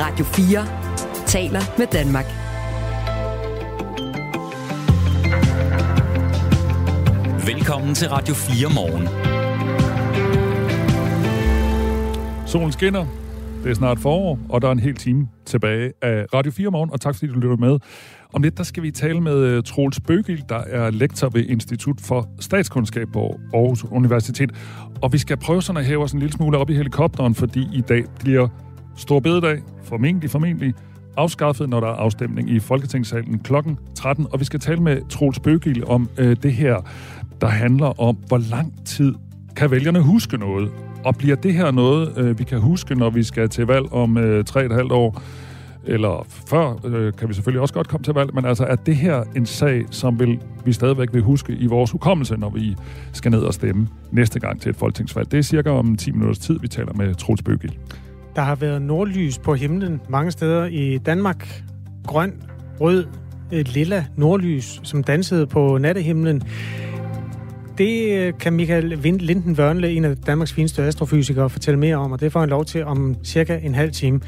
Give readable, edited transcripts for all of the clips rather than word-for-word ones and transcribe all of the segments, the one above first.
Radio 4 taler med Danmark. Velkommen til Radio 4 morgen. Solen skinner. Det er snart forår, og der er en hel time tilbage af Radio 4 morgen, og tak fordi du lytter med. Om lidt, der skal vi tale med Troels Bøggild, der er lektor ved Institut for Statskundskab på Aarhus Universitet. Og vi skal prøve sådan at hæve os en lille smule op i helikopteren, fordi i dag bliver Store Bededag formentlig afskaffet, når der er afstemning i Folketingssalen kl. 13. Og vi skal tale med Troels Bøggild om det her, der handler om, hvor lang tid kan vælgerne huske noget? Og bliver det her noget, vi kan huske, når vi skal til valg om 3,5 år? Eller før kan vi selvfølgelig også godt komme til valg, men altså er det her en sag, som vi stadigvæk vil huske i vores hukommelse, når vi skal ned og stemme næste gang til et folketingsvalg. Det er cirka om 10 minutters tid, vi taler med Troels Bøggild. Der har været nordlys på himlen mange steder i Danmark. Grøn, rød, lilla nordlys, som dansede på nattehimlen. Det kan Michael Linden-Vørnle, en af Danmarks fineste astrofysikere, fortælle mere om, og det får han lov til om cirka en halv time.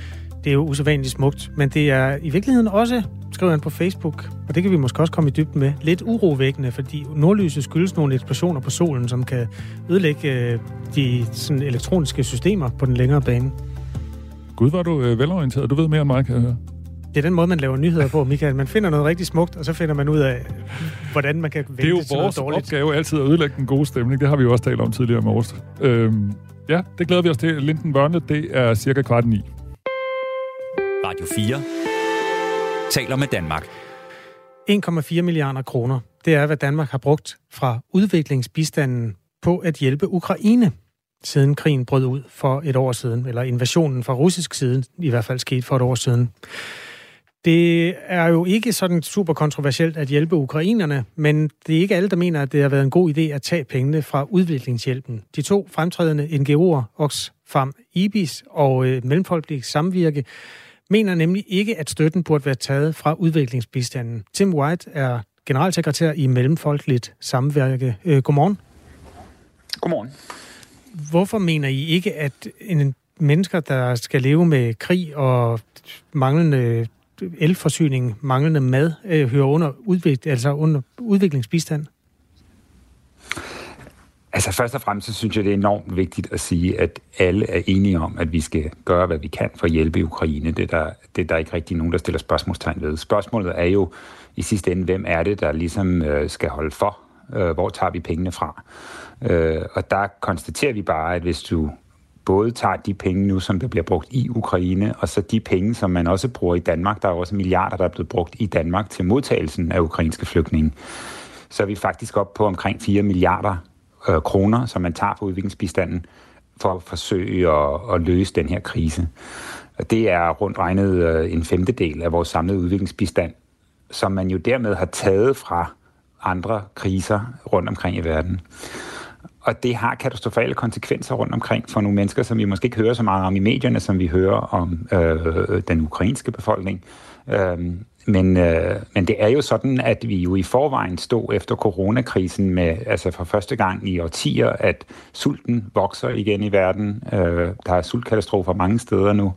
Det er jo usædvanligt smukt, men det er i virkeligheden også, skriver han på Facebook, og det kan vi måske også komme i dybden med, lidt urovækkende, fordi nordlyset skyldes nogle eksplosioner på solen, som kan ødelægge de sådan, elektroniske systemer på den længere bane. Gud, var du velorienteret. Du ved mere end mig, kan jeg høre. Det er den måde, man laver nyheder på, Michael. Man finder noget rigtig smukt, og så finder man ud af, hvordan man kan vente til noget dårligt. Det er jo vores opgave altid at ødelægge den gode stemning. Det har vi jo også talt om tidligere i morges. Ja, det glæder vi os til. Linden-Vørnle, det er cirka 8:45. Radio 4 taler med Danmark. 1,4 milliarder kroner. Det er, hvad Danmark har brugt fra udviklingsbistanden på at hjælpe Ukraine, siden krigen brød ud for et år siden, eller invasionen fra russisk side i hvert fald skete for et år siden. Det er jo ikke sådan super kontroversielt at hjælpe ukrainerne, men det er ikke alle, der mener, at det har været en god idé at tage pengene fra udviklingshjælpen. De to fremtrædende NGO'er, Oxfam Ibis og Mellemfolkeligt Samvirke, mener nemlig ikke, at støtten burde være taget fra udviklingsbistanden. Tim Whyte er generalsekretær i Mellemfolkeligt Samvirke. Godmorgen. Godmorgen. Hvorfor mener I ikke, at mennesker, der skal leve med krig og manglende elforsyning, manglende mad, hører under, under udviklingsbistand? Altså først og fremmest, så synes jeg, det er enormt vigtigt at sige, at alle er enige om, at vi skal gøre, hvad vi kan for at hjælpe Ukraine. Det er der ikke rigtig nogen, der stiller spørgsmålstegn ved. Spørgsmålet er jo i sidste ende, hvem er det, der ligesom skal holde for? Hvor tager vi pengene fra? Og der konstaterer vi bare, at hvis du både tager de penge nu, som der bliver brugt i Ukraine, og så de penge, som man også bruger i Danmark, der er også milliarder, der er blevet brugt i Danmark til modtagelsen af ukrainske flygtninge, så er vi faktisk oppe på omkring 4 milliarder kroner, som man tager fra udviklingsbistanden for at forsøge at løse den her krise. Og det er rundt regnet en femtedel af vores samlede udviklingsbistand, som man jo dermed har taget fra andre kriser rundt omkring i verden. Og det har katastrofale konsekvenser rundt omkring for nogle mennesker, som vi måske ikke hører så meget om i medierne, som vi hører om den ukrainske befolkning. Men det er jo sådan, at vi jo i forvejen stod efter coronakrisen med, altså for første gang i årtier, at sulten vokser igen i verden. Der er sultkatastrofer mange steder nu.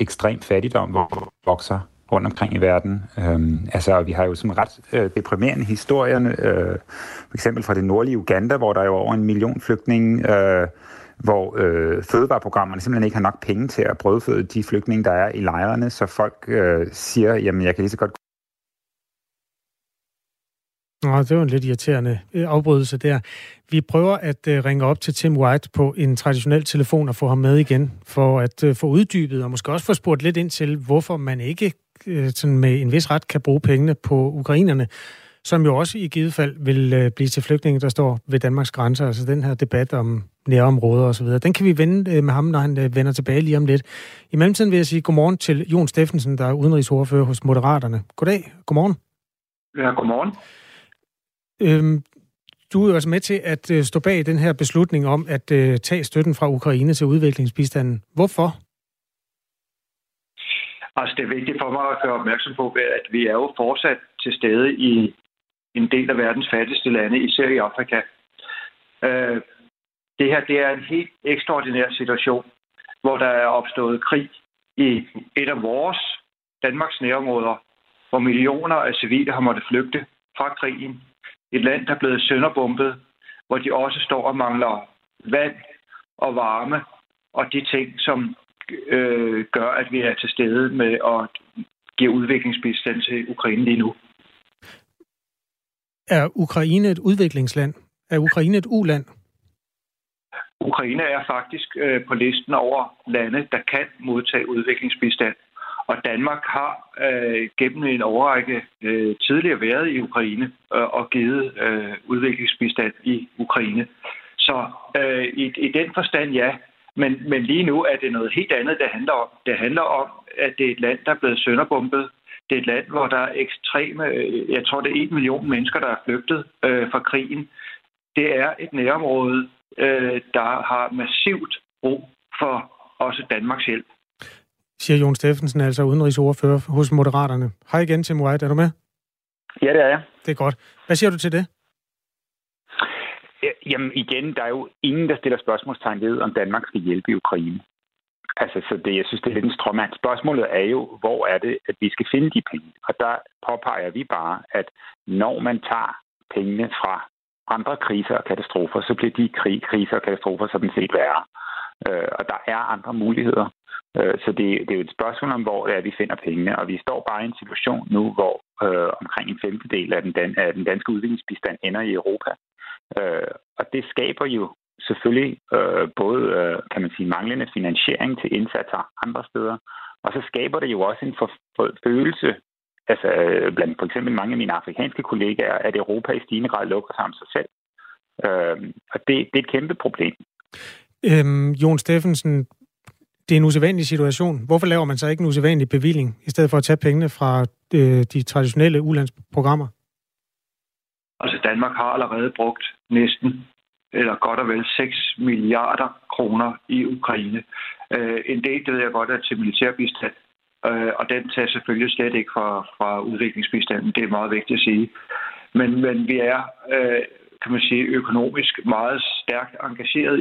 Ekstrem fattigdom vokser rundt omkring i verden. Vi har jo sådan ret deprimerende historier, for eksempel fra det nordlige Uganda, hvor der er jo over 1 million flygtninge, hvor fødevareprogrammerne simpelthen ikke har nok penge til at brødføde de flygtninge, der er i lejrene, så folk siger, jamen jeg kan lige så godt. Nå, det var en lidt irriterende afbrydelse der. Vi prøver at ringe op til Tim Whyte på en traditionel telefon og få ham med igen, for at få uddybet og måske også få spurgt lidt ind til, hvorfor man ikke sådan med en vis ret kan bruge pengene på ukrainerne, som jo også i givet fald vil blive til flygtninge, der står ved Danmarks grænser. Altså den her debat om nærområder og så videre. Den kan vi vende med ham, når han vender tilbage lige om lidt. I mellemtiden vil jeg sige godmorgen til Jon Stephensen, der er udenrigsordfører hos Moderaterne. Goddag, godmorgen. Ja, godmorgen. Du er jo også med til at stå bag den her beslutning om at tage støtten fra Ukraine til udviklingsbistanden. Hvorfor? Altså, det er vigtigt for mig at gøre opmærksom på, at vi er jo fortsat til stede i en del af verdens fattigste lande, især i Afrika. Det her, det er en helt ekstraordinær situation, hvor der er opstået krig i et af vores Danmarks nærområder, hvor millioner af civile har måttet flygte fra krigen. Et land, der er blevet sønderbombet, hvor de også står og mangler vand og varme og de ting, som gør, at vi er til stede med at give udviklingsbistand til Ukraine lige nu. Er Ukraine et udviklingsland? Er Ukraine et uland? Ukraine er faktisk på listen over lande, der kan modtage udviklingsbistand. Og Danmark har gennem en årrække tidligere været i Ukraine og givet udviklingsbistand i Ukraine. Så i den forstand ja, men lige nu er det noget helt andet, det handler om. Det handler om, at det er et land, der er blevet sønderbombet. Det er et land, hvor der er ekstreme, jeg tror det er 1 million mennesker, der er flygtet fra krigen. Det er et nærområde, der har massivt brug for også Danmarks hjælp. Siger Jon Stephensen, altså udenrigsordfører hos Moderaterne. Hej igen, Tim Whyte. Er du med? Ja, det er jeg. Det er godt. Hvad siger du til det? Jamen igen, der er jo ingen, der stiller spørgsmålstegn ved, om Danmark skal hjælpe i Ukraine. Altså, så det, jeg synes, det er lidt en stråmand. Spørgsmålet er jo, hvor er det, at vi skal finde de penge? Og der påpeger vi bare, at når man tager pengene fra andre kriser og katastrofer, så bliver de kriser og katastrofer sådan set værre. Og der er andre muligheder. Så det er jo et spørgsmål om, hvor det er, vi finder pengene. Og vi står bare i en situation nu, hvor omkring 1/5 af den danske udviklingsbistand ender i Europa. Og det skaber jo selvfølgelig både, kan man sige, manglende finansiering til indsatser andre steder. Og så skaber det jo også en følelse, altså blandt for eksempel mange af mine afrikanske kollegaer, at Europa i stigende grad lukker sig om sig selv. Og det er et kæmpe problem. Jon Stephensen, det er en usædvanlig situation. Hvorfor laver man så ikke en usædvanlig bevilling, i stedet for at tage pengene fra de traditionelle ulandsprogrammer? Altså Danmark har allerede brugt næsten, eller godt og vel, 6 milliarder kroner i Ukraine. En del, det ved jeg godt, er til militærbistand. Og den tager selvfølgelig slet ikke fra udviklingsbistanden. Det er meget vigtigt at sige. Men vi er, kan man sige, økonomisk meget stærkt engageret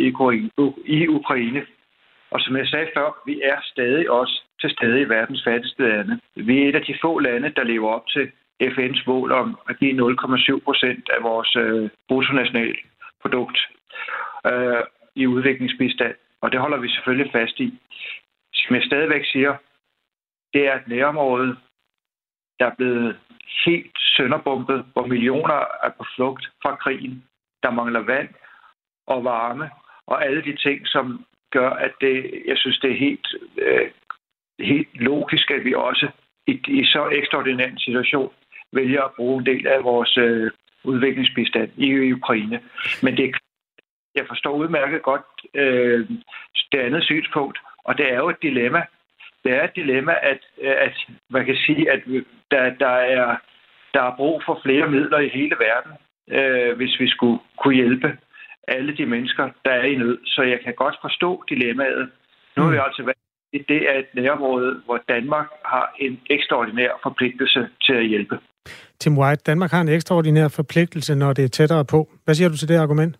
i Ukraine. Og som jeg sagde før, vi er stadig også til stede i verdens fattigste lande. Vi er et af de få lande, der lever op til FN's mål om at give 0,7% af vores bruttonationalprodukt i udviklingsbistand. Og det holder vi selvfølgelig fast i. Som jeg stadigvæk siger, det er et nærområde, der er blevet helt sønderbombet, hvor millioner er på flugt fra krigen. Der mangler vand og varme og alle de ting, som gør, at jeg synes, det er helt logisk, at vi også i så ekstraordinær en situation vælger at bruge en del af vores udviklingsbistand i Ukraine. Men jeg forstår udmærket godt det andet synspunkt, og det er jo et dilemma. Det er et dilemma, at man kan sige, at der er brug for flere midler i hele verden, hvis vi skulle kunne hjælpe alle de mennesker, der er i nød. Så jeg kan godt forstå dilemmaet. Nu har vi altså været i det af et nærområde, hvor Danmark har en ekstraordinær forpligtelse til at hjælpe. Tim Whyte, Danmark har en ekstraordinær forpligtelse, når det er tættere på. Hvad siger du til det argument?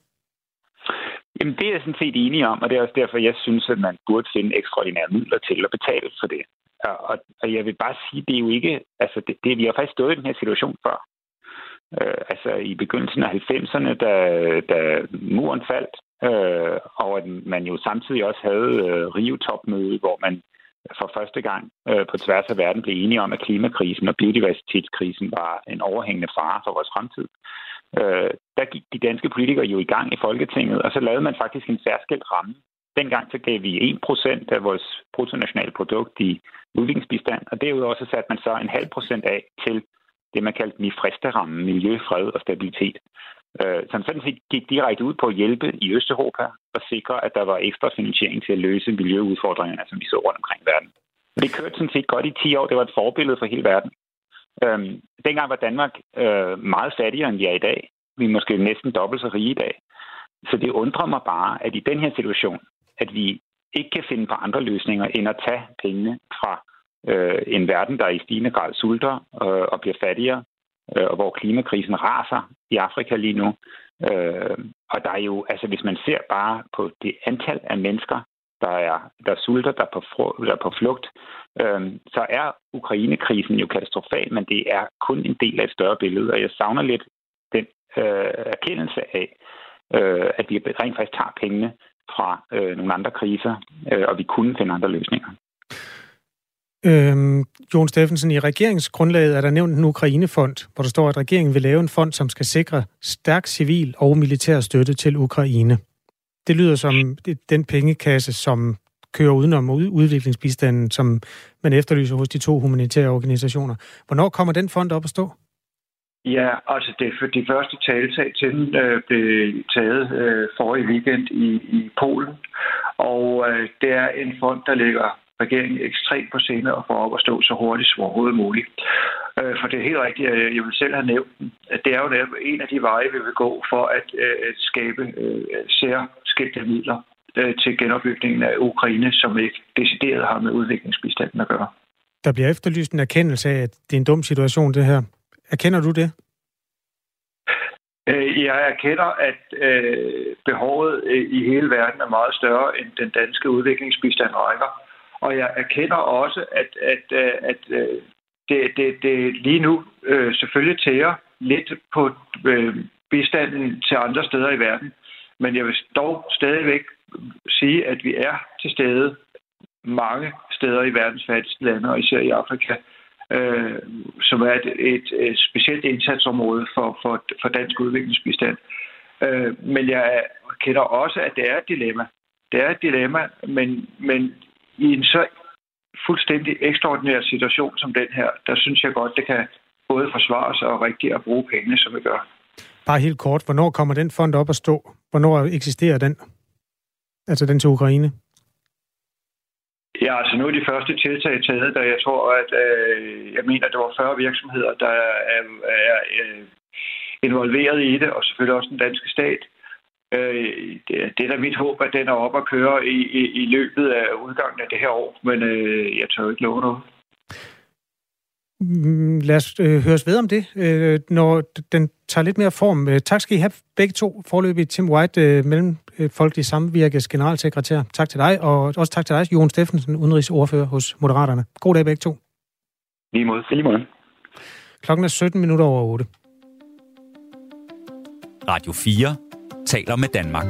Jamen, det er jeg sådan set enig om, og det er også derfor, jeg synes, at man burde finde ekstraordinære midler til at betale for det. Og jeg vil bare sige, det er jo ikke... Altså, vi har faktisk stået i den her situation før. Altså, i begyndelsen af 90'erne, da muren faldt, og at man jo samtidig også havde Rio-topmøde, hvor man for første gang på tværs af verden blev enige om, at klimakrisen og biodiversitetskrisen var en overhængende fare for vores fremtid. Der gik de danske politikere jo i gang i Folketinget, og så lavede man faktisk en særskilt ramme. Dengang så gav vi 1% af vores bruttonationalprodukt i udviklingsbistand, og derudover så satte man så 0,5% af til det, man kaldte MIFRESTA-rammen, miljø, fred og stabilitet, som sådan set gik direkte ud på at hjælpe i Østeuropa og sikre, at der var ekstra finansiering til at løse miljøudfordringerne, som vi så rundt omkring verden. Og det kørte sådan set godt i 10 år. Det var et forbillede for hele verden. Dengang var Danmark meget fattigere, end vi er i dag. Vi er måske næsten dobbelt så rige i dag. Så det undrer mig bare, at i den her situation, at vi ikke kan finde på andre løsninger, end at tage pengene fra en verden, der i stigende grad sulter og bliver fattigere, og hvor klimakrisen raser i Afrika lige nu. Og der er jo, altså hvis man ser bare på det antal af mennesker, der sulter, der er på flugt, så er Ukrainekrisen jo katastrofal, men det er kun en del af et større billede, og jeg savner lidt den erkendelse af, at vi rent faktisk tager pengene fra nogle andre kriser, og vi kunne finde andre løsninger. Jon Stephensen, i regeringsgrundlaget er der nævnt en Ukrainefond, hvor der står, at regeringen vil lave en fond, som skal sikre stærk civil og militær støtte til Ukraine. Det lyder som den pengekasse, som kører udenom udviklingsbistanden, som man efterlyser hos de to humanitære organisationer. Hvornår kommer den fond op at stå? Ja, altså de første taletag til den blev taget forrige weekend i Polen, og det er en fond, der ligger regeringen ekstremt på scene og får op at stå så hurtigt som overhovedet muligt. For det er helt rigtigt, at jeg vil selv have nævnt, at det er jo en af de veje, vi vil gå for at skabe særskilte midler til genopbygningen af Ukraine, som ikke decideret har med udviklingsbistanden at gøre. Der bliver efterlyst en erkendelse af, at det er en dum situation, det her. Erkender du det? Jeg erkender, at behovet i hele verden er meget større, end den danske udviklingsbistand rækker. Og jeg erkender også, at det lige nu selvfølgelig tærer lidt på bistanden til andre steder i verden. Men jeg vil dog stadigvæk sige, at vi er til stede mange steder i verdens fattigste lande, og især i Afrika, som er et specielt indsatsområde for dansk udviklingsbistand. Men jeg erkender også, at det er et dilemma. Det er et dilemma, men i en så fuldstændig ekstraordinær situation som den her, der synes jeg godt, det kan både forsvares og rigtigt at bruge pengene, som vi gør. Bare helt kort, hvornår kommer den fond op at stå? Hvornår eksisterer den? Altså den til Ukraine? Ja, altså nu er de første tiltag taget, der jeg tror, at jeg mener, at det var 40 virksomheder, der er involveret i det, og selvfølgelig også den danske stat. Det er da mit håb, at den er oppe at køre i løbet af udgangen af det her år, men jeg tør ikke love noget. Lad os høres ved om det, når den tager lidt mere form. Tak skal I have begge to, forløbig Tim Whyte, Mellemfolkeligt Samvirkes generalsekretær. Tak til dig, og også tak til dig, Jon Stephensen, udenrigsordfører hos Moderaterne. God dag begge to. Lige måde. Lige måde. Klokken er 17 minutter over 8. Radio 4 taler med Danmark.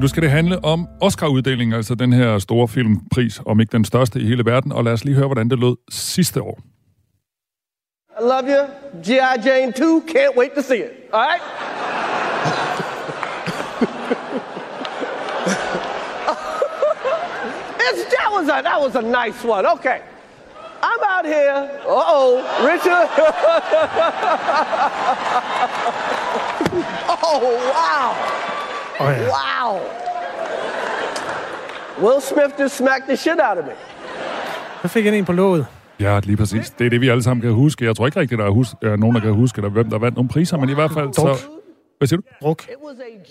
Nu skal det handle om Oscar-uddelingen, altså den her store filmpris, om ikke den største i hele verden, og lad os lige høre, hvordan det lød sidste år. I love you. G.I. Jane 2, can't wait to see it. All right? That was a nice one. Okay. I'm out here. Uh-oh, Richard. Oh, wow. Oh, yeah. Wow. Will Smith just smacked the shit out of me. Så fik han en på låget. Ja, lige præcis. Det er det, vi alle sammen kan huske. Jeg tror ikke rigtigt, der er nogen, der kan huske, hvem der vandt nogle priser, men i hvert fald så... Hvad siger du? Druk.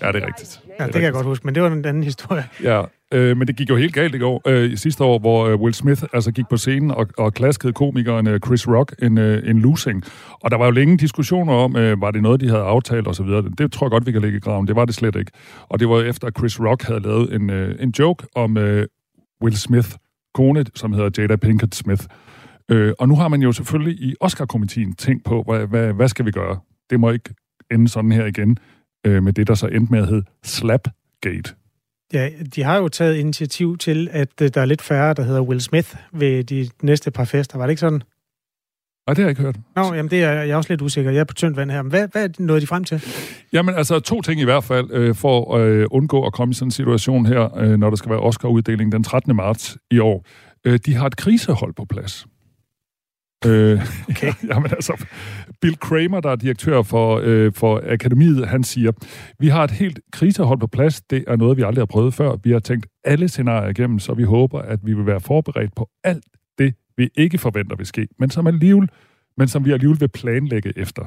Ja, det er rigtigt. Ja, det kan jeg godt huske, men det var en anden historie. Ja. Men det gik jo helt galt i går, sidste år, hvor Will Smith altså gik på scenen og klaskede komikeren Chris Rock en losing. Og der var jo længe diskussioner om, var det noget, de havde aftalt osv. Det tror jeg godt, vi kan lægge i graven. Det var det slet ikke. Og det var efter, at Chris Rock havde lavet en joke om Will Smiths kone, som hedder Jada Pinkett Smith. Og nu har man jo selvfølgelig i Oscar-komiteen tænkt på, hvad skal vi gøre? Det må ikke ende sådan her igen med det, der så endte med at hedde Slapgate. Ja, de har jo taget initiativ til, at der er lidt færre, der hedder Will Smith ved de næste par fester. Var det ikke sådan? Nej, det har jeg ikke hørt. Nå, jamen det er jeg også lidt usikker. Jeg er på tyndt vand her. Men hvad nåede de frem til? Jamen altså to ting i hvert fald for at undgå at komme i sådan en situation her, når der skal være Oscar-uddeling den 13. marts i år. De har et krisehold på plads. Okay. Jamen altså, Bill Kramer, der er direktør for Akademiet, han siger, vi har et helt krisehold på plads. Det er noget, vi aldrig har prøvet før. Vi har tænkt alle scenarier igennem, så vi håber, at vi vil være forberedt på alt det, vi ikke forventer vil ske, men som vi alligevel vil planlægge efter.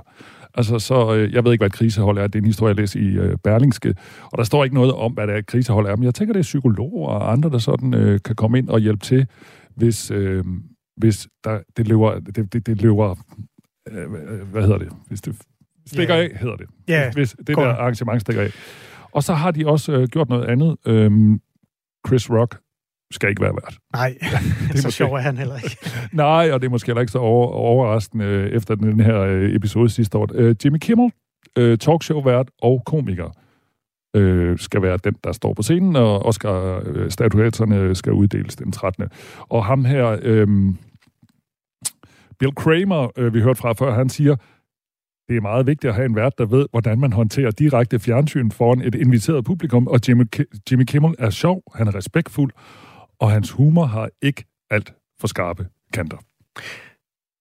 Altså, så jeg ved ikke, hvad et krisehold er. Det er en historie, jeg læser i Berlingske. Og der står ikke noget om, hvad et krisehold er. Men jeg tænker, det er psykologer og andre, der sådan kan komme ind og hjælpe til, hvis det løber, hvad hedder det? Hvis det stikker af, hedder det. Yeah. Hvis det der arrangement stikker af. Og så har de også gjort noget andet. Chris Rock skal ikke være vært. Nej, ja, det er så måske... sjov er han heller ikke. Nej, og det er måske heller ikke så overraskende efter den her episode sidste år. Jimmy Kimmel, talkshow-vært og komiker, skal være den, der står på scenen, og Oscar-statuetterne skal uddeles den 13. Og ham her, Bill Kramer, vi hørte fra før, han siger, det er meget vigtigt at have en vært, der ved, hvordan man håndterer direkte fjernsyn foran et inviteret publikum, og Jimmy Kimmel er sjov, han er respektfuld, og hans humor har ikke alt for skarpe kanter.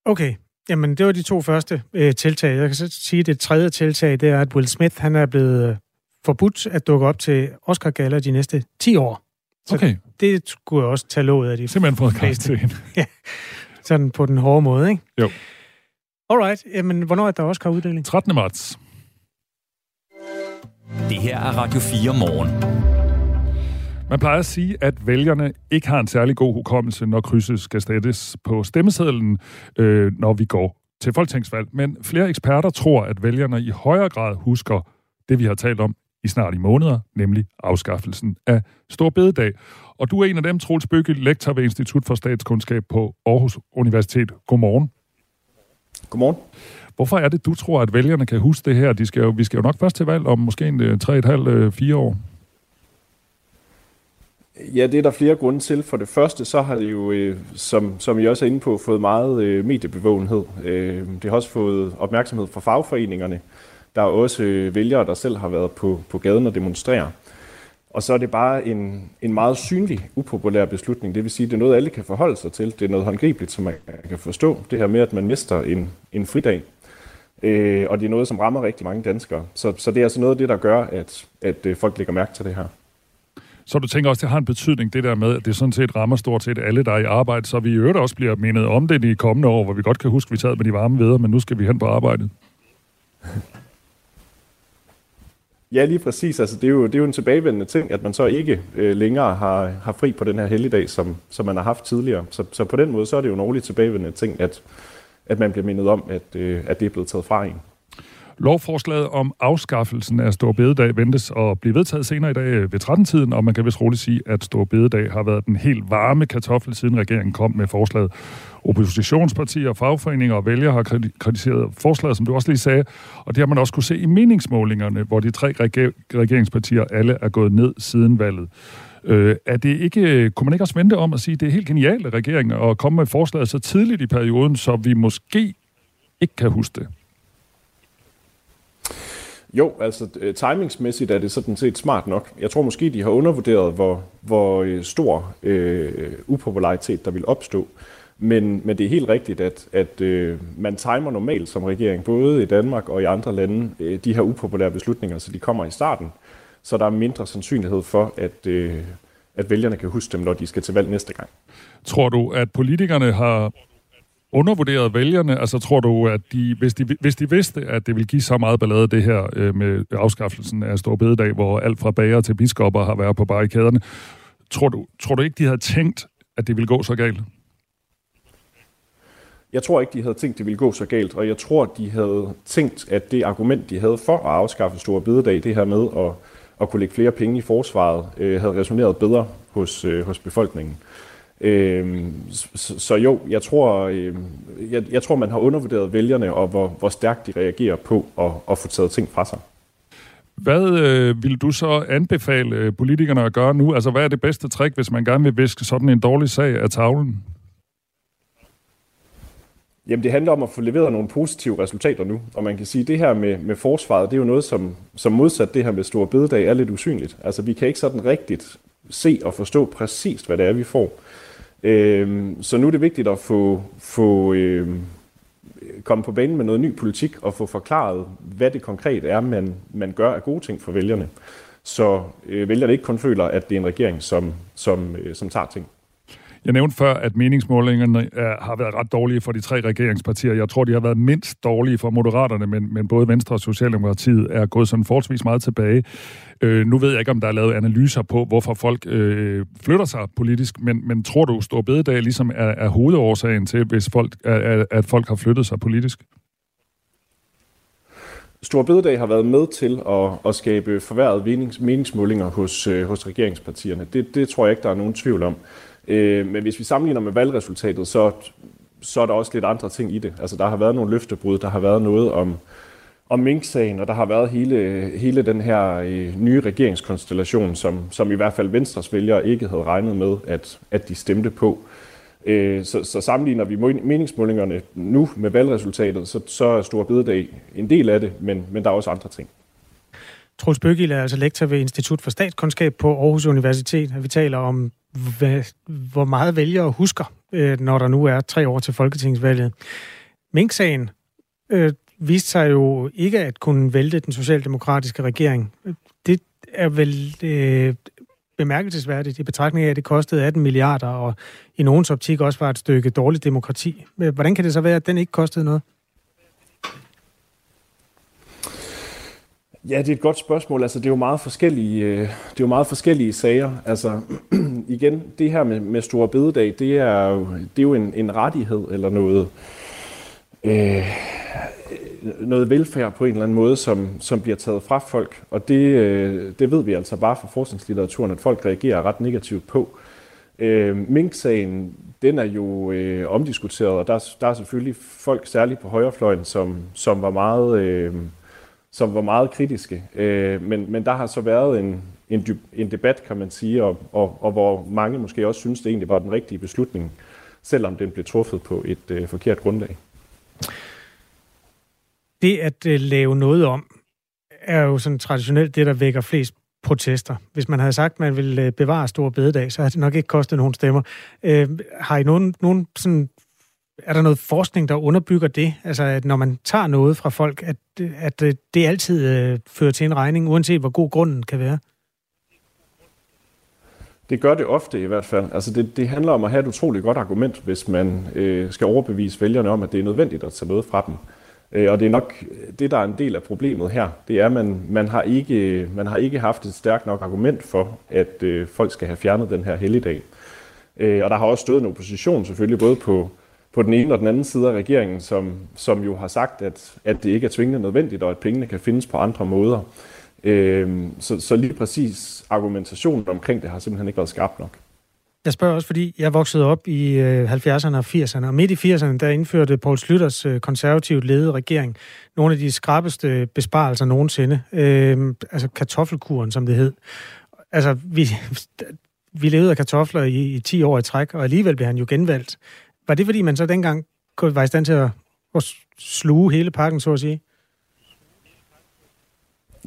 Okay, jamen det var de to første tiltag. Jeg kan så sige, at det tredje tiltag, det er, at Will Smith, han er blevet forbudt at dukke op til Oscar-gala de næste 10 år. Så okay. Det skulle jeg også tage låget af de simpelthen fået karantæne. Ja, sådan på den hårde måde, ikke? Jo. Alright, jamen hvornår er der også Oscar-uddeling? 13. marts. Det her er Radio 4 morgen. Man plejer at sige, at vælgerne ikke har en særlig god hukommelse, når krydset skal sættes på stemmesedlen, når vi går til folketingsvalg. Men flere eksperter tror, at vælgerne i højere grad husker det, vi har talt om i snart i måneder, nemlig afskaffelsen af Storebededag. Og du er en af dem, Troels Bøggild, lektor ved Institut for Statskundskab på Aarhus Universitet. Godmorgen. Godmorgen. Hvorfor er det, du tror, at vælgerne kan huske det her? Vi skal jo nok først til valg om måske en 3,5-4 år. Ja, det er der flere grunde til. For det første, så har det jo, som I også er inde på, fået meget mediebevågenhed. Det har også fået opmærksomhed fra fagforeningerne. Der er også vælgere, der selv har været på gaden og demonstrerer. Og så er det bare en meget synlig, upopulær beslutning. Det vil sige, at det er noget, alle kan forholde sig til. Det er noget håndgribeligt, som man kan forstå. Det her med, at man mister en fridag. Og det er noget, som rammer rigtig mange danskere. Så det er altså noget af det, der gør, at folk lægger mærke til det her. Så du tænker også, at det har en betydning, det der med, at det sådan set rammer stort set alle, der er i arbejde, så vi i øvrigt også bliver mindet om det de kommende år, hvor vi godt kan huske, at vi sad med de varme vædder, men nu skal vi hen på arbejdet. Ja, lige præcis. Altså, det er jo en tilbagevendende ting, at man så ikke længere har fri på den her helligdag, som man har haft tidligere. Så på den måde, så er det jo en årlig tilbagevendende ting, at man bliver mindet om, at det er blevet taget fra en. Lovforslaget om afskaffelsen af Store Bededag ventes at blive vedtaget senere i dag ved 13-tiden, og man kan vist roligt sige, at Store Bededag har været den helt varme kartoffel, siden regeringen kom med forslaget. Oppositionspartier, fagforeninger og vælgere har kritiseret forslaget, som du også lige sagde, og det har man også kunne se i meningsmålingerne, hvor de tre regeringspartier alle er gået ned siden valget. Kunne man ikke også vente om at sige, at det er helt genialt af regeringen at komme med forslaget så tidligt i perioden, så vi måske ikke kan huske det? Jo, altså timingsmæssigt er det sådan set smart nok. Jeg tror måske, de har undervurderet, hvor stor upopularitet der vil opstå. Men det er helt rigtigt, at man timer normalt som regering, både i Danmark og i andre lande, de her upopulære beslutninger, så de kommer i starten. Så der er mindre sandsynlighed for, at vælgerne kan huske dem, når de skal til valg næste gang. Tror du, at politikerne har undervurderet vælgerne? Altså tror du, at hvis de vidste, at det ville give så meget ballade det her med afskaffelsen af Store Bededag, hvor alt fra bager til biskopper har været på barrikaderne, tror du ikke, de havde tænkt, at det ville gå så galt? Jeg tror ikke, de havde tænkt, det ville gå så galt, og jeg tror, de havde tænkt, at det argument, de havde for at afskaffe Store Bededag, det her med at kunne lægge flere penge i forsvaret, havde resoneret bedre hos befolkningen. Så jo, jeg tror, man har undervurderet vælgerne, og hvor stærkt de reagerer på at få taget ting fra sig. Hvad vil du så anbefale politikerne at gøre nu? Altså, hvad er det bedste trick, hvis man gerne vil viske sådan en dårlig sag af tavlen? Jamen, det handler om at få leveret nogle positive resultater nu. Og man kan sige, at det her med forsvaret, det er jo noget, som modsat det her med Store Bededag, er lidt usynligt. Altså, vi kan ikke sådan rigtigt se og forstå præcist, hvad det er, vi får. Så nu er det vigtigt at komme på banen med noget ny politik og få forklaret, hvad det konkret er, man gør af gode ting for vælgerne. Så vælgerne ikke kun føler, at det er en regering, som tager ting. Jeg nævnte før, at meningsmålingerne har været ret dårlige for de tre regeringspartier. Jeg tror, de har været mindst dårlige for Moderaterne, men både Venstre og Socialdemokratiet er gået sådan forholdsvis meget tilbage. Nu ved jeg ikke, om der er lavet analyser på, hvorfor folk flytter sig politisk, men tror du, Store Bededag ligesom er hovedårsagen til, hvis folk har flyttet sig politisk? Storebededag har været med til at skabe forværrede meningsmålinger hos regeringspartierne. Det tror jeg ikke, der er nogen tvivl om. Men hvis vi sammenligner med valgresultatet, så er der også lidt andre ting i det. Altså, der har været nogle løftebrud, der har været noget om Mink-sagen, og der har været hele den her nye regeringskonstellation, som i hvert fald Venstres vælgere ikke havde regnet med, at de stemte på. Så sammenligner vi meningsmålingerne nu med valgresultatet, så er Store Bededag en del af det, men der er også andre ting. Troels Bøggild er altså lektor ved Institut for Statskundskab på Aarhus Universitet. Vi taler om, hvor meget vælgere husker, når der nu er 3 år til folketingsvalget. Mink-sagen viste sig jo ikke at kunne vælte den socialdemokratiske regering. Det er vel bemærkelsesværdigt i betragtning af, at det kostede 18 milliarder, og i nogens optik også var et stykke dårligt demokrati. Hvordan kan det så være, at den ikke kostede noget? Ja, det er et godt spørgsmål. Altså, det er jo meget forskellige sager. Altså, igen, det her med Store Bededag, det er jo en rettighed eller noget velfærd på en eller anden måde, som bliver taget fra folk. Og det ved vi altså bare fra forskningslitteraturen, at folk reagerer ret negativt på. Mink-sagen, den er jo omdiskuteret, og der er selvfølgelig folk, særligt på højrefløjen, som var meget kritiske. Men der har så været en debat, kan man sige, og hvor mange måske også synes, det egentlig var den rigtige beslutning, selvom den blev truffet på et forkert grundlag. Det at lave noget om, er jo sådan traditionelt det, der vækker flest protester. Hvis man havde sagt, at man ville bevare Store Bededag, så havde det nok ikke kostet nogen stemmer. Har I nogen sådan, er der noget forskning, der underbygger det? Altså, at når man tager noget fra folk, at det altid fører til en regning, uanset hvor god grunden kan være? Det gør det ofte i hvert fald. Altså det handler om at have et utroligt godt argument, hvis man skal overbevise vælgerne om, at det er nødvendigt at tage noget fra dem. Og det er nok det, der er en del af problemet her. Det er, at man har ikke haft et stærkt nok argument for, at folk skal have fjernet den her helligdag. Og der har også stået en opposition selvfølgelig, både på den ene og den anden side af regeringen, som jo har sagt, at det ikke er tvingende nødvendigt, og at pengene kan findes på andre måder. Så lige præcis argumentationen omkring det har simpelthen ikke været skarp nok. Jeg spørger også, fordi jeg voksede op i 70'erne og 80'erne, og midt i 80'erne, der indførte Poul Schlüters konservativt ledede regering nogle af de skrappeste besparelser nogensinde. Altså kartoffelkuren, som det hed. Altså, vi levede af kartofler i 10 år i træk, og alligevel blev han jo genvalgt. Var det, fordi man så dengang var i stand til at sluge hele pakken, så at sige?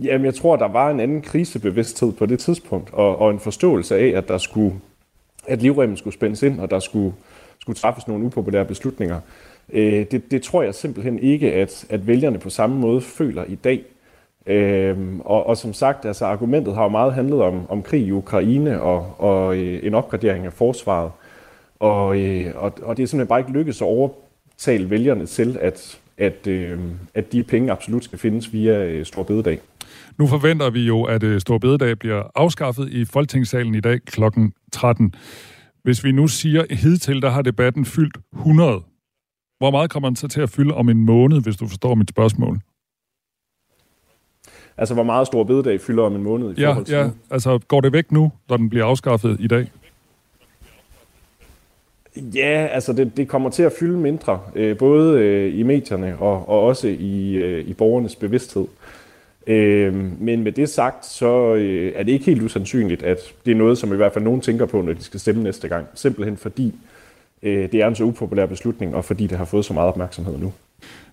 Jamen, jeg tror, der var en anden krisebevidsthed på det tidspunkt, og en forståelse af, at at livremmen skulle spændes ind, og der skulle træffes nogle upopulære beslutninger. Det tror jeg simpelthen ikke, at vælgerne på samme måde føler i dag. Og som sagt, altså, argumentet har jo meget handlet om krig i Ukraine og en opgradering af forsvaret. Og det er simpelthen bare ikke lykkedes at overtale vælgerne til, at de penge absolut skal findes via Store Bededag. Nu forventer vi jo, at Store Bededag bliver afskaffet i Folketingssalen i dag kl. 13. Hvis vi nu siger, at hidtil der har debatten fyldt 100, hvor meget kommer den så til at fylde om en måned, hvis du forstår mit spørgsmål? Altså, hvor meget Store Bededag fylder om en måned i forhold til nu? Altså, går det væk nu, når den bliver afskaffet i dag? Ja, altså det kommer til at fylde mindre, både i medierne og også i borgernes bevidsthed. Men med det sagt, så er det ikke helt usandsynligt, at det er noget, som i hvert fald nogen tænker på, når de skal stemme næste gang. Simpelthen fordi det er en så upopulær beslutning, og fordi det har fået så meget opmærksomhed nu.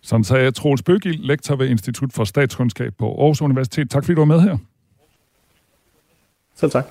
Sådan sagde Troels Bøggild, lektor ved Institut for Statskundskab på Aarhus Universitet. Tak fordi du var med her. Selv tak.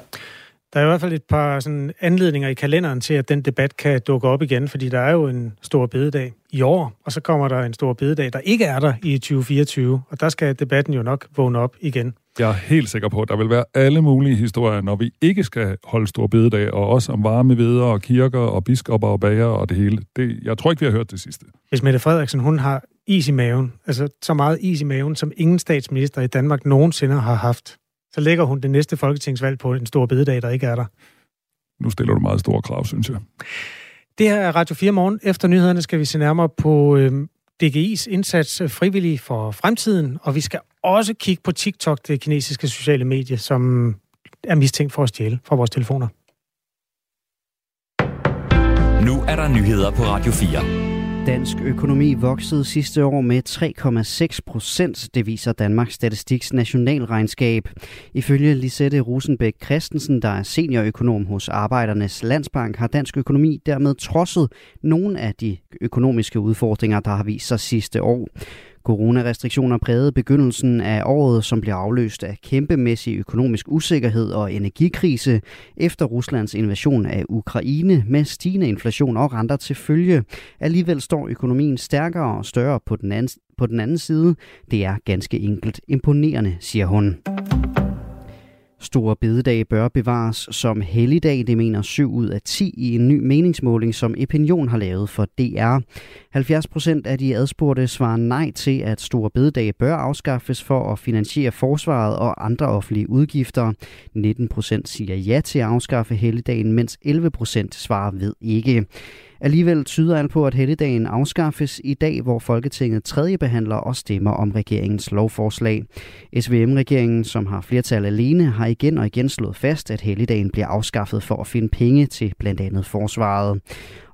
Der er i hvert fald et par sådan anledninger i kalenderen til, at den debat kan dukke op igen, fordi der er jo en Store Bededag i år, og så kommer der en Store Bededag, der ikke er der i 2024, og der skal debatten jo nok vågne op igen. Jeg er helt sikker på, at der vil være alle mulige historier, når vi ikke skal holde Store Bededag, og også om varmeveder og kirker og biskopper og bager og det hele. Jeg tror ikke, vi har hørt det sidste. Hvis Mette Frederiksen, hun har is i maven, altså så meget is i maven, som ingen statsminister i Danmark nogensinde har haft, så lægger hun det næste folketingsvalg på en Stor Bededag, der ikke er der. Nu stiller du meget store krav, synes jeg. Det her er Radio 4 Morgen. Efter nyhederne skal vi se nærmere på DGI's indsats frivillig for fremtiden, og vi skal også kigge på TikTok, det kinesiske sociale medie, som er mistænkt for at stjæle fra vores telefoner. Nu er der nyheder på Radio 4. Dansk økonomi voksede sidste år med 3,6%, det viser Danmarks Statistiks nationalregnskab. Ifølge Lisette Rosenbæk Kristensen, der er seniorøkonom hos Arbejdernes Landsbank, har dansk økonomi dermed trodset nogle af de økonomiske udfordringer, der har vist sig sidste år. Coronarestriktioner prægede begyndelsen af året, som blev afløst af kæmpemæssig økonomisk usikkerhed og energikrise efter Ruslands invasion af Ukraine med stigende inflation og renter til følge. Alligevel står økonomien stærkere og større på den anden side. Det er ganske enkelt imponerende, siger hun. Store bededag bør bevares som helligdag, det mener 7 ud af 10 i en ny meningsmåling, som Opinion har lavet for DR. 70% af de adspurgte svarer nej til, at store bededag bør afskaffes for at finansiere forsvaret og andre offentlige udgifter. 19% siger ja til at afskaffe helligdagen, mens 11% svarer ved ikke. Alligevel tyder alt på, at helligdagen afskaffes i dag, hvor Folketinget tredjebehandler og stemmer om regeringens lovforslag. SVM-regeringen, som har flertal alene, har igen og igen slået fast, at helligdagen bliver afskaffet for at finde penge til blandt andet forsvaret.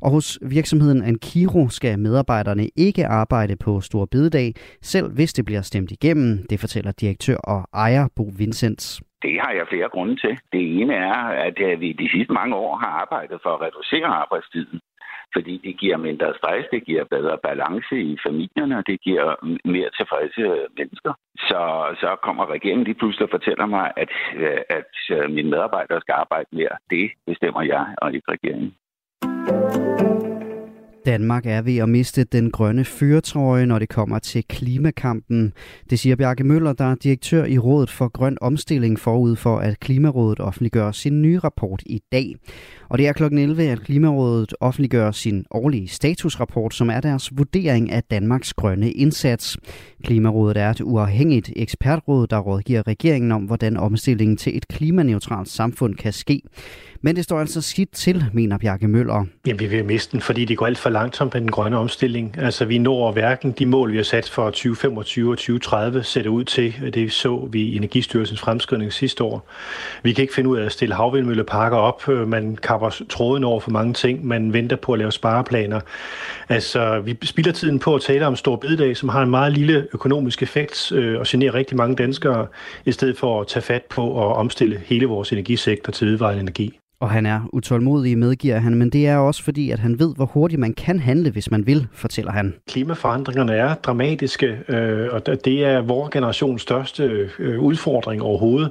Og hos virksomheden Ankiro skal medarbejderne ikke arbejde på store bededag, selv hvis det bliver stemt igennem, det fortæller direktør og ejer Bo Vincents. Det har jeg flere grunde til. Det ene er, at vi de sidste mange år har arbejdet for at reducere arbejdstiden. Fordi det giver mindre stress, det giver bedre balance i familierne, og det giver mere tilfredse mennesker. Så kommer regeringen lige pludselig og fortæller mig, at mine medarbejdere skal arbejde mere. Det bestemmer jeg og ikke regeringen. Danmark er ved at miste den grønne førertrøje, når det kommer til klimakampen. Det siger Bjarke Møller, der er direktør i Rådet for Grøn Omstilling, forud for, at Klimarådet offentliggør sin nye rapport i dag. Og det er kl. 11, at Klimarådet offentliggør sin årlige statusrapport, som er deres vurdering af Danmarks grønne indsats. Klimarådet er et uafhængigt ekspertråd, der rådgiver regeringen om, hvordan omstillingen til et klimaneutralt samfund kan ske. Men det står altså skidt til, mener Bjarke Møller. Jamen, vi vil miste den, fordi det går alt for langsomt med den grønne omstilling. Altså, vi når hverken de mål, vi har sat for 2025 og 2030, ser det ud til. Det så vi i Energistyrelsens fremskrivning sidste år. Vi kan ikke finde ud af at stille havvindmølleparker op. Man kapper tråden over for mange ting. Man venter på at lave spareplaner. Altså, vi spilder tiden på at tale om store bededag, som har en meget lille økonomisk effekt og generer rigtig mange danskere, i stedet for at tage fat på at omstille hele vores energisektor til vedvarende energi. Og han er utålmodig, medgiver han, men det er også fordi, at han ved, hvor hurtigt man kan handle, hvis man vil, fortæller han. Klimaforandringerne er dramatiske, og det er vores generations største udfordring overhovedet.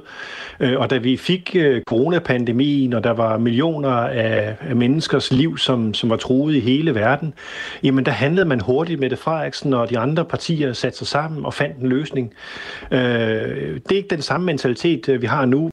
Og da vi fik coronapandemien, og der var millioner af menneskers liv, som var truet i hele verden, jamen der handlede man hurtigt. Mette Frederiksen og de andre partier satte sig sammen og fandt en løsning. Det er ikke den samme mentalitet, vi har nu.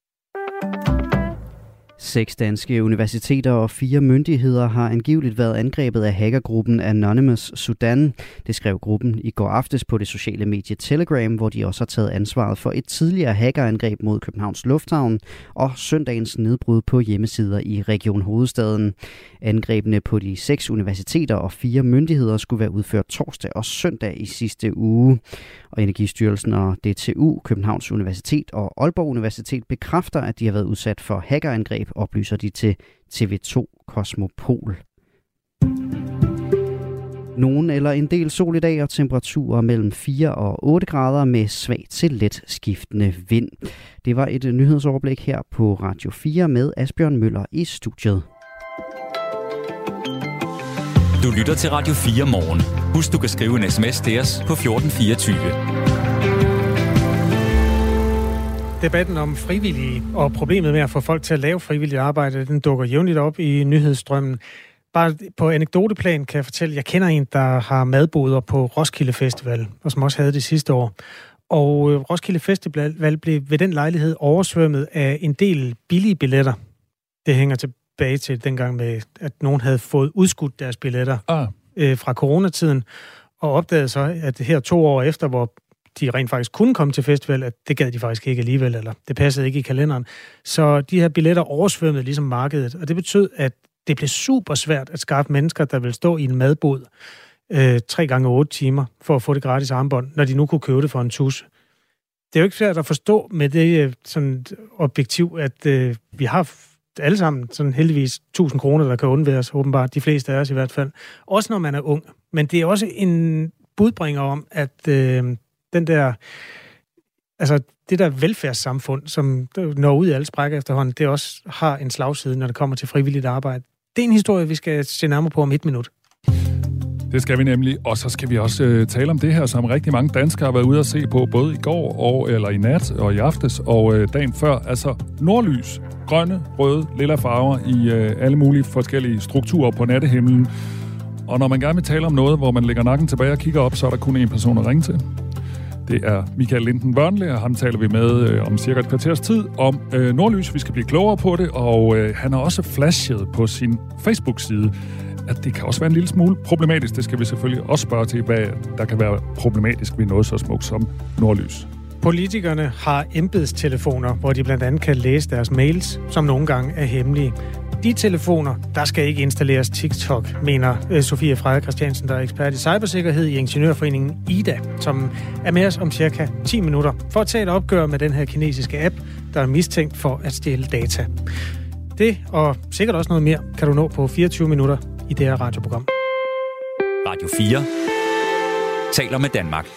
6 danske universiteter og 4 myndigheder har angiveligt været angrebet af hackergruppen Anonymous Sudan. Det skrev gruppen i går aftes på det sociale medie Telegram, hvor de også har taget ansvaret for et tidligere hackerangreb mod Københavns Lufthavn og søndagens nedbrud på hjemmesider i Region Hovedstaden. Angrebene på de 6 universiteter og 4 myndigheder skulle være udført torsdag og søndag i sidste uge. Og Energistyrelsen og DTU, Københavns Universitet og Aalborg Universitet bekræfter, at de har været udsat for hackerangreb, oplyser de til TV2 Kosmopol. Nogen eller en del sol i dag og temperaturer mellem 4 og 8 grader med svag til let skiftende vind. Det var et nyhedsoverblik her på Radio 4 med Asbjørn Møller i studiet. Du lytter til Radio 4 morgen. Husk, du kan skrive en sms til os på 1424. Debatten om frivillige og problemet med at få folk til at lave frivilligt arbejde, den dukker jævnligt op i nyhedsstrømmen. Bare på anekdoteplan kan jeg fortælle, at jeg kender en, der har madboder på Roskilde Festival, og som også havde det sidste år. Og Roskilde Festival blev ved den lejlighed oversvømmet af en del billige billetter. Det hænger tilbage til dengang med, at nogen havde fået udskudt deres billetter fra coronatiden, og opdagede så, at her 2 år efter, hvor de rent faktisk kunne komme til festival, at det gad de faktisk ikke alligevel, eller det passede ikke i kalenderen. Så de her billetter oversvømmede ligesom markedet, og det betød, at det blev super svært at skaffe mennesker, der ville stå i en madbod 3 gange 8 timer for at få det gratis armbånd, når de nu kunne købe det for en tusse. Det er jo ikke svært at forstå med det sådan objektiv, at vi har alle sammen sådan heldigvis 1000 kroner, der kan undværes, åbenbart de fleste af os i hvert fald. Også når man er ung. Men det er også en budbringer om, at den der, altså det der velfærdssamfund, som når ud i alle sprækker efterhånden, det også har en slagside, når det kommer til frivilligt arbejde. Det er en historie, vi skal se nærmere på om 1 minut. Det skal vi nemlig, og så skal vi også tale om det her, som rigtig mange danskere har været ude at se på, både i går, eller i nat, og i aftes, og dagen før. Altså nordlys, grønne, røde, lilla farver i alle mulige forskellige strukturer på nattehimlen. Og når man gerne vil tale om noget, hvor man lægger nakken tilbage og kigger op, så er der kun én person at ringe til. Det er Michael Linden-Vørnle, og ham taler vi med om cirka et kvarters tid om nordlys. Vi skal blive klogere på det, og han har også flashet på sin Facebook-side, at det kan også være en lille smule problematisk. Det skal vi selvfølgelig også spørge til, hvad der kan være problematisk ved noget så smukt som nordlys. Politikerne har embedstelefoner, hvor de blandt andet kan læse deres mails, som nogle gange er hemmelige. De telefoner, der skal ikke installeres TikTok, mener Sofie Freja Christensen, der er ekspert i cybersikkerhed i Ingeniørforeningen Ida, som er med os om cirka 10 minutter for at tage et opgør med den her kinesiske app, der er mistænkt for at stjæle data. Det og sikkert også noget mere kan du nå på 24 minutter i det her radioprogram. Radio 4 taler med Danmark.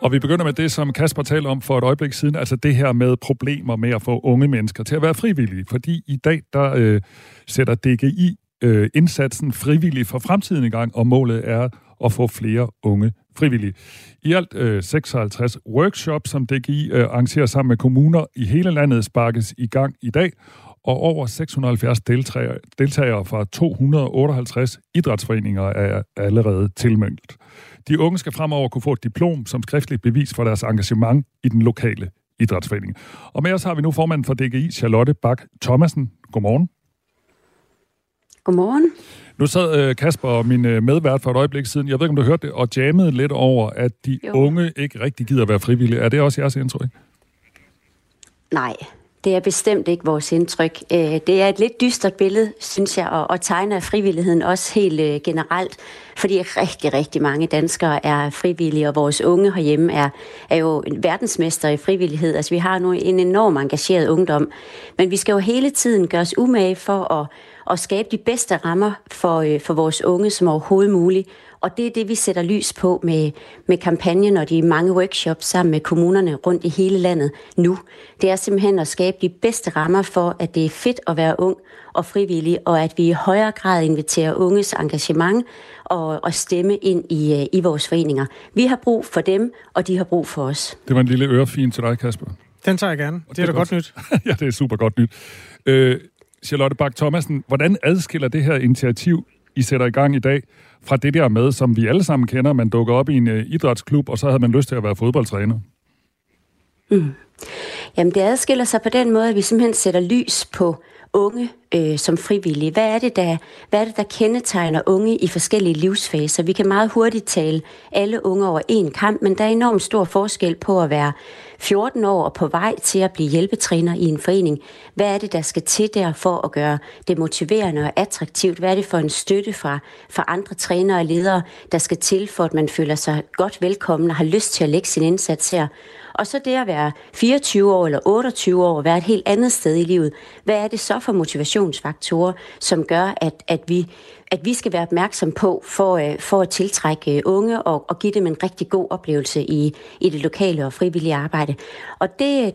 Og vi begynder med det, som Kasper talte om for et øjeblik siden, altså det her med problemer med at få unge mennesker til at være frivillige. Fordi i dag, der sætter DGI indsatsen frivillig for fremtiden i gang, og målet er at få flere unge frivillige. I alt 56 workshops, som DGI arrangerer sammen med kommuner i hele landet, sparkes i gang i dag, og over 670 deltagere fra 258 idrætsforeninger er allerede tilmeldt. De unge skal fremover kunne få et diplom som skriftligt bevis for deres engagement i den lokale idrætsforening. Og med os har vi nu formanden for DGI, Charlotte Bak Thomassen. Godmorgen. Godmorgen. Nu sad Kasper, min medvært, for et øjeblik siden, jeg ved ikke, om du hørte det, og jammede lidt over, at de unge ikke rigtig gider være frivillige. Er det også jeres indtryk? Nej. Det er bestemt ikke vores indtryk. Det er et lidt dystert billede, synes jeg, og tegner frivilligheden også helt generelt, fordi rigtig, rigtig mange danskere er frivillige, og vores unge herhjemme er jo verdensmester i frivillighed. Altså, vi har nu en enorm engageret ungdom, men vi skal jo hele tiden gøre os umage for at skabe de bedste rammer for vores unge som overhovedet muligt. Og det er det, vi sætter lys på med kampagnen og de mange workshops sammen med kommunerne rundt i hele landet nu. Det er simpelthen at skabe de bedste rammer for, at det er fedt at være ung og frivillig, og at vi i højere grad inviterer unges engagement og stemme ind i vores foreninger. Vi har brug for dem, og de har brug for os. Det var en lille ørefin til dig, Kasper. Den tager jeg gerne. Det er da godt nyt. Ja, det er super godt nyt. Charlotte Bak Thomassen, hvordan adskiller det her initiativ, I sætter i gang i dag, fra det der med, som vi alle sammen kender, man dukker op i en idrætsklub, og så havde man lyst til at være fodboldtræner? Jamen, det adskiller sig på den måde, at vi simpelthen sætter lys på unge som frivillige. Hvad er det, der kendetegner unge i forskellige livsfaser? Vi kan meget hurtigt tale alle unge over én kamp, men der er enormt stor forskel på at være 14 år og på vej til at blive hjælpetræner i en forening. Hvad er det, der skal til der for at gøre det motiverende og attraktivt? Hvad er det for en støtte fra andre trænere og ledere, der skal til, for at man føler sig godt velkommen og har lyst til at lægge sin indsats her? Og så det at være 24 år eller 28 år og være et helt andet sted i livet. Hvad er det så for motivationsfaktorer, som gør, at vi skal være opmærksom på for at tiltrække unge og give dem en rigtig god oplevelse i det lokale og frivillige arbejde. Og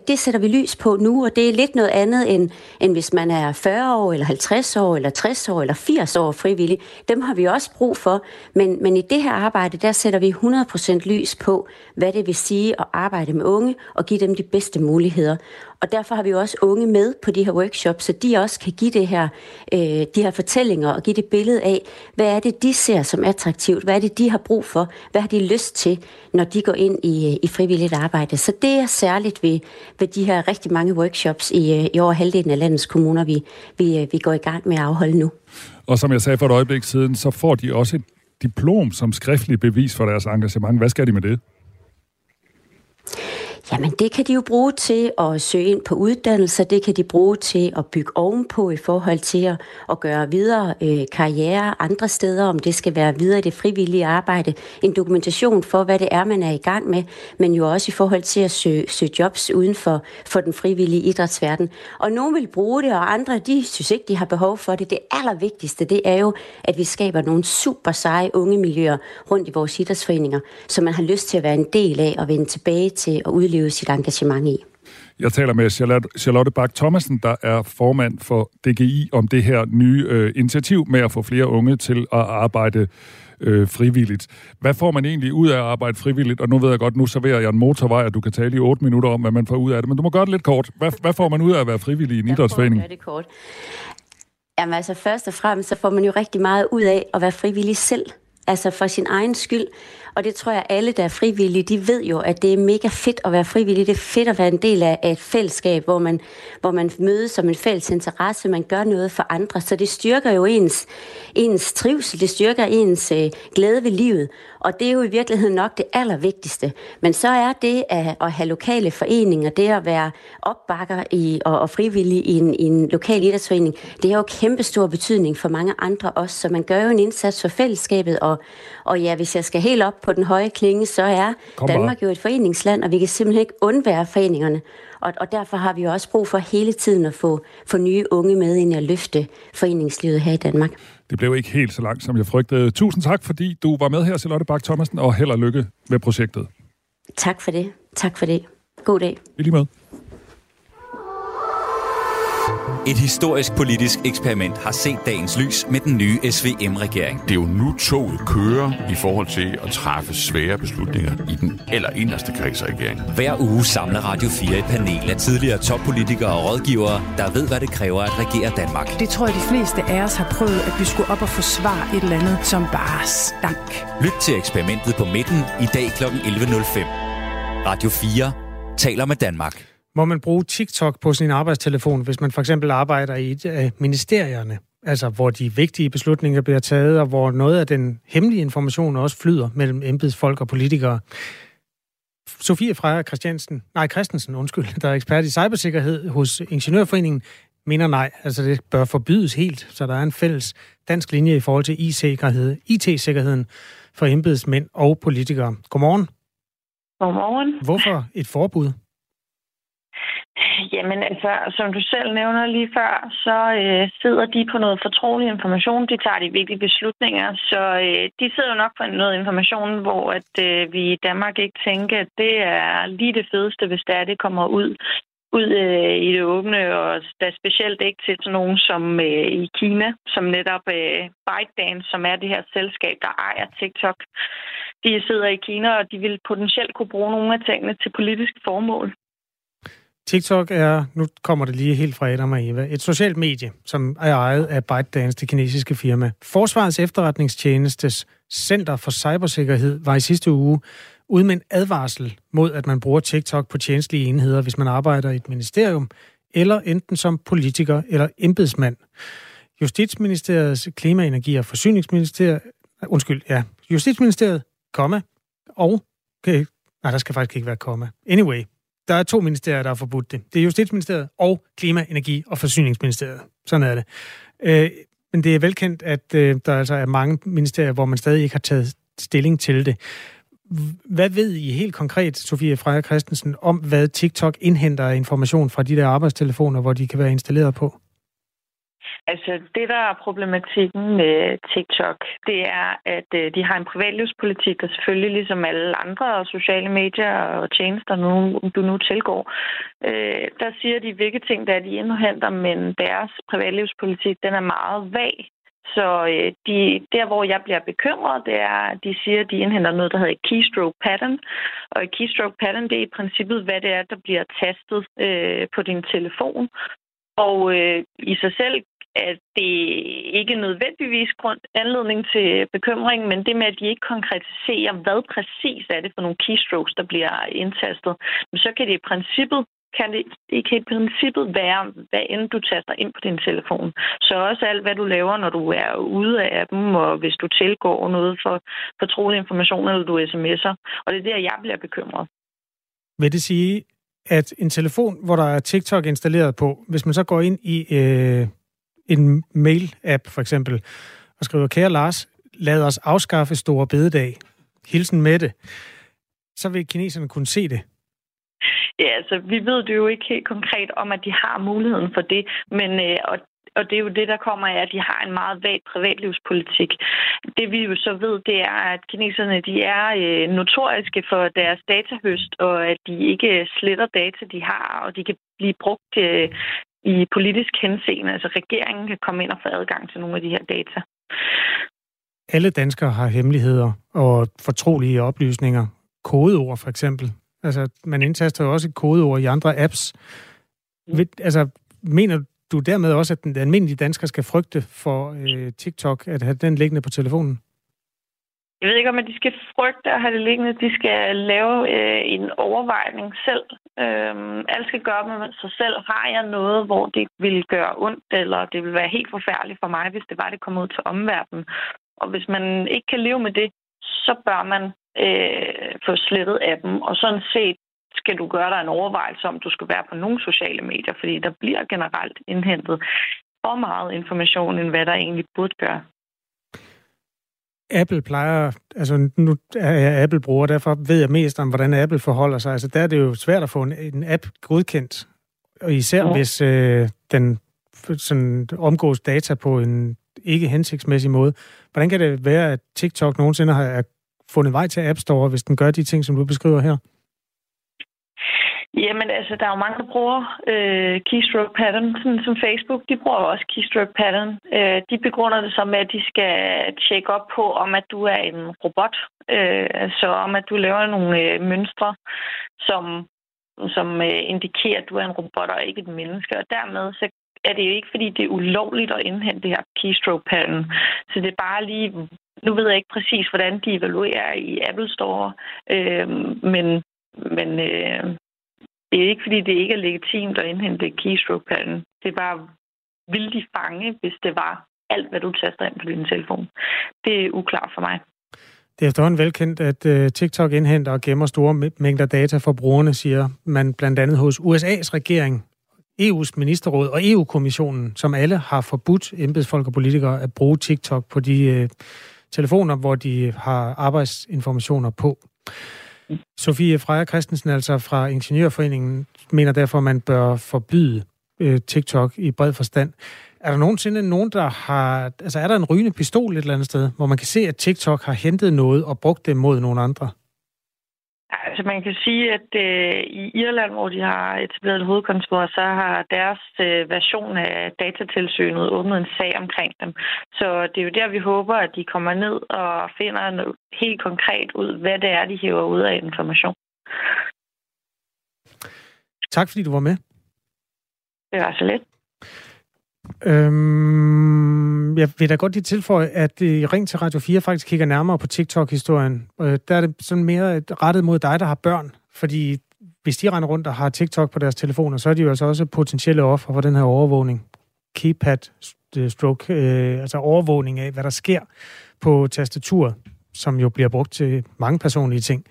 det sætter vi lys på nu, og det er lidt noget andet, end hvis man er 40 år, eller 50 år, eller 60 år, eller 80 år frivillig. Dem har vi også brug for, men i det her arbejde, der sætter vi 100% lys på, hvad det vil sige at arbejde med unge, og give dem de bedste muligheder. Og derfor har vi jo også unge med på de her workshops, så de også kan give det her, de her fortællinger og give det billede af, hvad er det, de ser som attraktivt, hvad er det, de har brug for, hvad har de lyst til, når de går ind i frivilligt arbejde. Så det er særligt ved de her rigtig mange workshops i over halvdelen af landets kommuner, vi går i gang med at afholde nu. Og som jeg sagde for et øjeblik siden, så får de også et diplom som skriftlig bevis for deres engagement. Hvad skal de med det? Jamen det kan de jo bruge til at søge ind på uddannelser, det kan de bruge til at bygge ovenpå i forhold til at gøre videre karriere andre steder, om det skal være videre i det frivillige arbejde. En dokumentation for, hvad det er, man er i gang med, men jo også i forhold til at søge jobs uden for den frivillige idrætsverden. Og nogen vil bruge det, og andre, de synes ikke, de har behov for det. Det allervigtigste, det er jo, at vi skaber nogle super seje unge miljøer rundt i vores idrætsforeninger, som man har lyst til at være en del af og vende tilbage til og udleve sit engagement i. Jeg taler med Charlotte Bak Thomassen, der er formand for DGI, om det her nye initiativ med at få flere unge til at arbejde frivilligt. Hvad får man egentlig ud af at arbejde frivilligt? Og nu ved jeg godt, nu serverer jeg en motorvej, og du kan tale i 8 minutter om, hvad man får ud af det. Men du må gøre det lidt kort. Hvad får man ud af at være frivillig i en idrætsforening? Jeg prøver at gøre det kort. Jamen altså først og fremmest, så får man jo rigtig meget ud af at være frivillig selv. Altså for sin egen skyld. Og det tror jeg, alle, der er frivillige, de ved jo, at det er mega fedt at være frivillig. Det er fedt at være en del af et fællesskab, hvor man mødes som en fælles interesse, man gør noget for andre. Så det styrker jo ens trivsel, det styrker ens glæde ved livet. Og det er jo i virkeligheden nok det allervigtigste. Men så er det at have lokale foreninger, det at være opbakker og frivillig i en lokal idrætsforening, det har jo kæmpestor betydning for mange andre også. Så man gør jo en indsats for fællesskabet, og ja, hvis jeg skal helt op på den høje klinge, så er Danmark jo et foreningsland, og vi kan simpelthen ikke undvære foreningerne. Og derfor har vi jo også brug for hele tiden at få nye unge med ind at løfte foreningslivet her i Danmark. Det blev ikke helt så langt, som jeg frygtede. Tusind tak, fordi du var med her, Charlotte Bak Thomassen, og held og lykke med projektet. Tak for det. Tak for det. God dag. Vi lige med. Et historisk politisk eksperiment har set dagens lys med den nye SVM-regering. Det er jo nu toget kører i forhold til at træffe svære beslutninger i den allerinderste kreds af regeringen. Hver uge samler Radio 4 et panel af tidligere toppolitikere og rådgivere, der ved, hvad det kræver at regere Danmark. Det tror jeg, de fleste af os har prøvet, at vi skulle op og forsvare et eller andet, som bare stank. Lyt til eksperimentet på midten i dag kl. 11.05. Radio 4 taler med Danmark. Må man bruge TikTok på sin arbejdstelefon, hvis man for eksempel arbejder i et af ministerierne? Altså, hvor de vigtige beslutninger bliver taget, og hvor noget af den hemmelige information også flyder mellem embedsfolk og politikere. Sofie Freja Christensen, der er ekspert i cybersikkerhed hos Ingeniørforeningen, mener nej. Altså, det bør forbydes helt, så der er en fælles dansk linje i forhold til IT-sikkerheden for embedsmænd og politikere. Godmorgen. Godmorgen. Hvorfor et forbud? Jamen altså, som du selv nævner lige før, så sidder de på noget fortrolig information. De tager de vigtige beslutninger, så de sidder jo nok på noget information, hvor at vi i Danmark ikke tænker, at det er lige det fedeste, hvis det er, det kommer ud i det åbne, og da specielt ikke til sådan nogen som i Kina, som netop ByteDance, som er det her selskab, der ejer TikTok. De sidder i Kina, og de vil potentielt kunne bruge nogle af tingene til politiske formål. TikTok er, nu kommer det lige helt fra Adam og Eva, et socialt medie, som er ejet af ByteDance, det kinesiske firma. Forsvarets Efterretningstjenestes Center for Cybersikkerhed var i sidste uge ude med en advarsel mod, at man bruger TikTok på tjenestlige enheder, hvis man arbejder i et ministerium, eller enten som politiker eller embedsmand. Justitsministeriets Klimaenergi- og Forsyningsministeriet, Justitsministeriet, der skal faktisk ikke være komma. Anyway. Der er 2 ministerier, der har forbudt det. Det er Justitsministeriet og Klima-, Energi- og Forsyningsministeriet. Sådan er det. Men det er velkendt, at der altså er mange ministerier, hvor man stadig ikke har taget stilling til det. Hvad ved I helt konkret, Sofie Freja Christensen, om hvad TikTok indhenter af information fra de der arbejdstelefoner, hvor de kan være installeret på? Altså, det der er problematikken med TikTok, det er, at de har en privatlivspolitik, der selvfølgelig ligesom alle andre sociale medier og tjenester, du nu tilgår, der siger de, hvilke ting der er, de indhenter, men deres privatlivspolitik, den er meget vag. Så der, hvor jeg bliver bekymret, det er, at de siger, at de indhenter noget, der hedder keystroke pattern. Og et keystroke pattern, det er i princippet, hvad det er, der bliver tastet på din telefon. Og i sig selv at det ikke nødvendigvis anledning til bekymring, men det med, at de ikke konkretiserer, hvad præcis er det for nogle keystrokes, der bliver indtastet. Men så kan det i princippet være, hvad end du taster ind på din telefon. Så også alt, hvad du laver, når du er ude af dem, og hvis du tilgår noget for fortrolig information, eller du sms'er. Og det er der, jeg bliver bekymret. Vil det sige, at en telefon, hvor der er TikTok installeret på, hvis man så går ind i en mail-app for eksempel, og skriver, kære Lars, lad os afskaffe store bededag. Hilsen Mette. Så vil kineserne kunne se det. Ja, altså, vi ved det jo ikke helt konkret om, at de har muligheden for det, men og det er jo det, der kommer af, at de har en meget vag privatlivspolitik. Det vi jo så ved, det er, at kineserne de er notoriske for deres datahøst, og at de ikke sletter data, de har, og de kan blive brugt i politisk henseende. Altså regeringen kan komme ind og få adgang til nogle af de her data. Alle danskere har hemmeligheder og fortrolige oplysninger. Kodeord for eksempel. Altså, man indtaster jo også et kodeord i andre apps. Altså, mener du dermed også, at den almindelige dansker skal frygte for TikTok, at have den liggende på telefonen? Jeg ved ikke, om at de skal frygte at have det liggende. De skal lave en overvejning selv. Alt skal gøre med sig selv. Har jeg noget, hvor det vil gøre ondt, eller det vil være helt forfærdeligt for mig, hvis det var, det kom ud til omverdenen. Og hvis man ikke kan leve med det, så bør man få slettet af dem, og sådan set skal du gøre dig en overvejelse om, du skal være på nogle sociale medier, fordi der bliver generelt indhentet for meget information, end hvad der egentlig burde gøre. Apple plejer, altså nu er jeg Apple-bruger, derfor ved jeg mest om, hvordan Apple forholder sig. Altså der er det jo svært at få en app godkendt, og især hvis den sådan omgås data på en ikke hensigtsmæssig måde. Hvordan kan det være, at TikTok nogensinde har fundet vej til App Store, hvis den gør de ting, som du beskriver her? Jamen, altså, der er jo mange, der bruger keystroke pattern, sådan som Facebook. De bruger også keystroke pattern. De begrunder det så med, at de skal tjekke op på, om at du er en robot. Så om at du laver nogle mønstre, som indikerer, at du er en robot og ikke et menneske. Og dermed så er det jo ikke, fordi det er ulovligt at indhente det her keystroke pattern. Så det er bare lige... Nu ved jeg ikke præcis, hvordan de evaluerer i Apple Store, men det er ikke, fordi det ikke er legitimt at indhente keystroke-pattern. Det er bare, ville de fange, hvis det var alt, hvad du taster ind på din telefon. Det er uklart for mig. Det er efterhånden velkendt, at TikTok indhenter og gemmer store mængder data fra brugerne, siger man blandt andet hos USA's regering, EU's ministerråd og EU-kommissionen, som alle har forbudt embedsfolk og politikere at bruge TikTok på de telefoner, hvor de har arbejdsinformationer på. Sofie Freja Christensen, altså fra Ingeniørforeningen, mener derfor, at man bør forbyde TikTok i bred forstand. Er der nogensinde nogen, der har... Altså, er der en rygende pistol et eller andet sted, hvor man kan se, at TikTok har hentet noget og brugt det mod nogle andre? Altså, man kan sige, at i Irland, hvor de har etableret et hovedkontor, så har deres version af datatilsynet åbnet en sag omkring dem. Så det er jo der, vi håber, at de kommer ned og finder noget helt konkret ud, hvad det er, de hiver ud af information. Tak, fordi du var med. Det var så lidt. Jeg vil da godt lige tilføje, at Ring til Radio 4 faktisk kigger nærmere på TikTok-historien. Der er det sådan mere rettet mod dig, der har børn. Fordi hvis de render rundt og har TikTok på deres telefoner, så er de jo altså også potentielle offer for den her overvågning. Keypad-stroke, altså overvågning af, hvad der sker på tastaturet, som jo bliver brugt til mange personlige ting.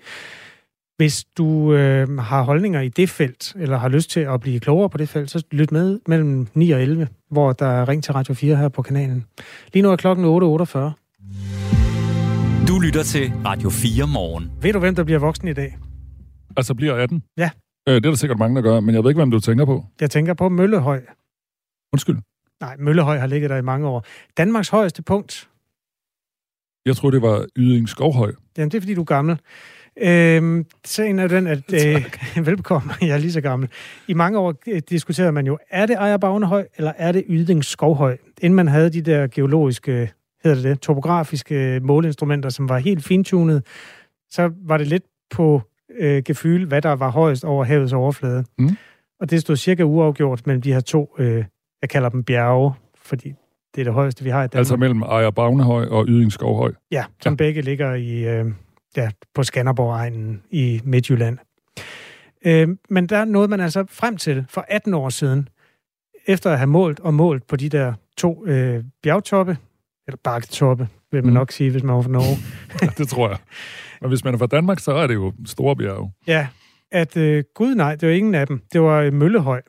Hvis du har holdninger i det felt, eller har lyst til at blive klogere på det felt, så lyt med mellem 9 og 11, hvor der er Ring til Radio 4 her på kanalen. Lige nu er klokken 8:48. Du lytter til Radio 4 morgen. Ved du, hvem der bliver voksen i dag? Altså bliver 18? Ja. Det er der sikkert mange, der gør, men jeg ved ikke, hvem du tænker på. Jeg tænker på Møllehøj. Undskyld? Nej, Møllehøj har ligget der i mange år. Danmarks højeste punkt. Jeg tror det var Yding Skovhøj. Jamen, det er, fordi du er gammel. Sagen er den, at... velbekomme, jeg er lige så gammel. I mange år diskuterede man jo, er det Ejer Bavnehøj, eller er det Yding Skovhøj? Inden man havde de der geologiske, topografiske måleinstrumenter, som var helt fintunet, så var det lidt på gefyl, hvad der var højst over havets overflade. Mm. Og det stod cirka uafgjort mellem de her to, jeg kalder dem bjerge, fordi... Det er det højeste, vi har i Danmark. Altså mellem Ejer Bavnehøj og Yding Skovhøj. Ja, som begge ligger i, på Skanderborg-egnen i Midtjylland. Men der nåede man altså frem til for 18 år siden, efter at have målt på de der to bjergtoppe, eller bakketoppe, vil man nok sige, hvis man var fra Norge. Ja, det tror jeg. Men hvis man er fra Danmark, så er det jo store bjerge. Ja, at gud nej, det var ingen af dem. Det var Møllehøj.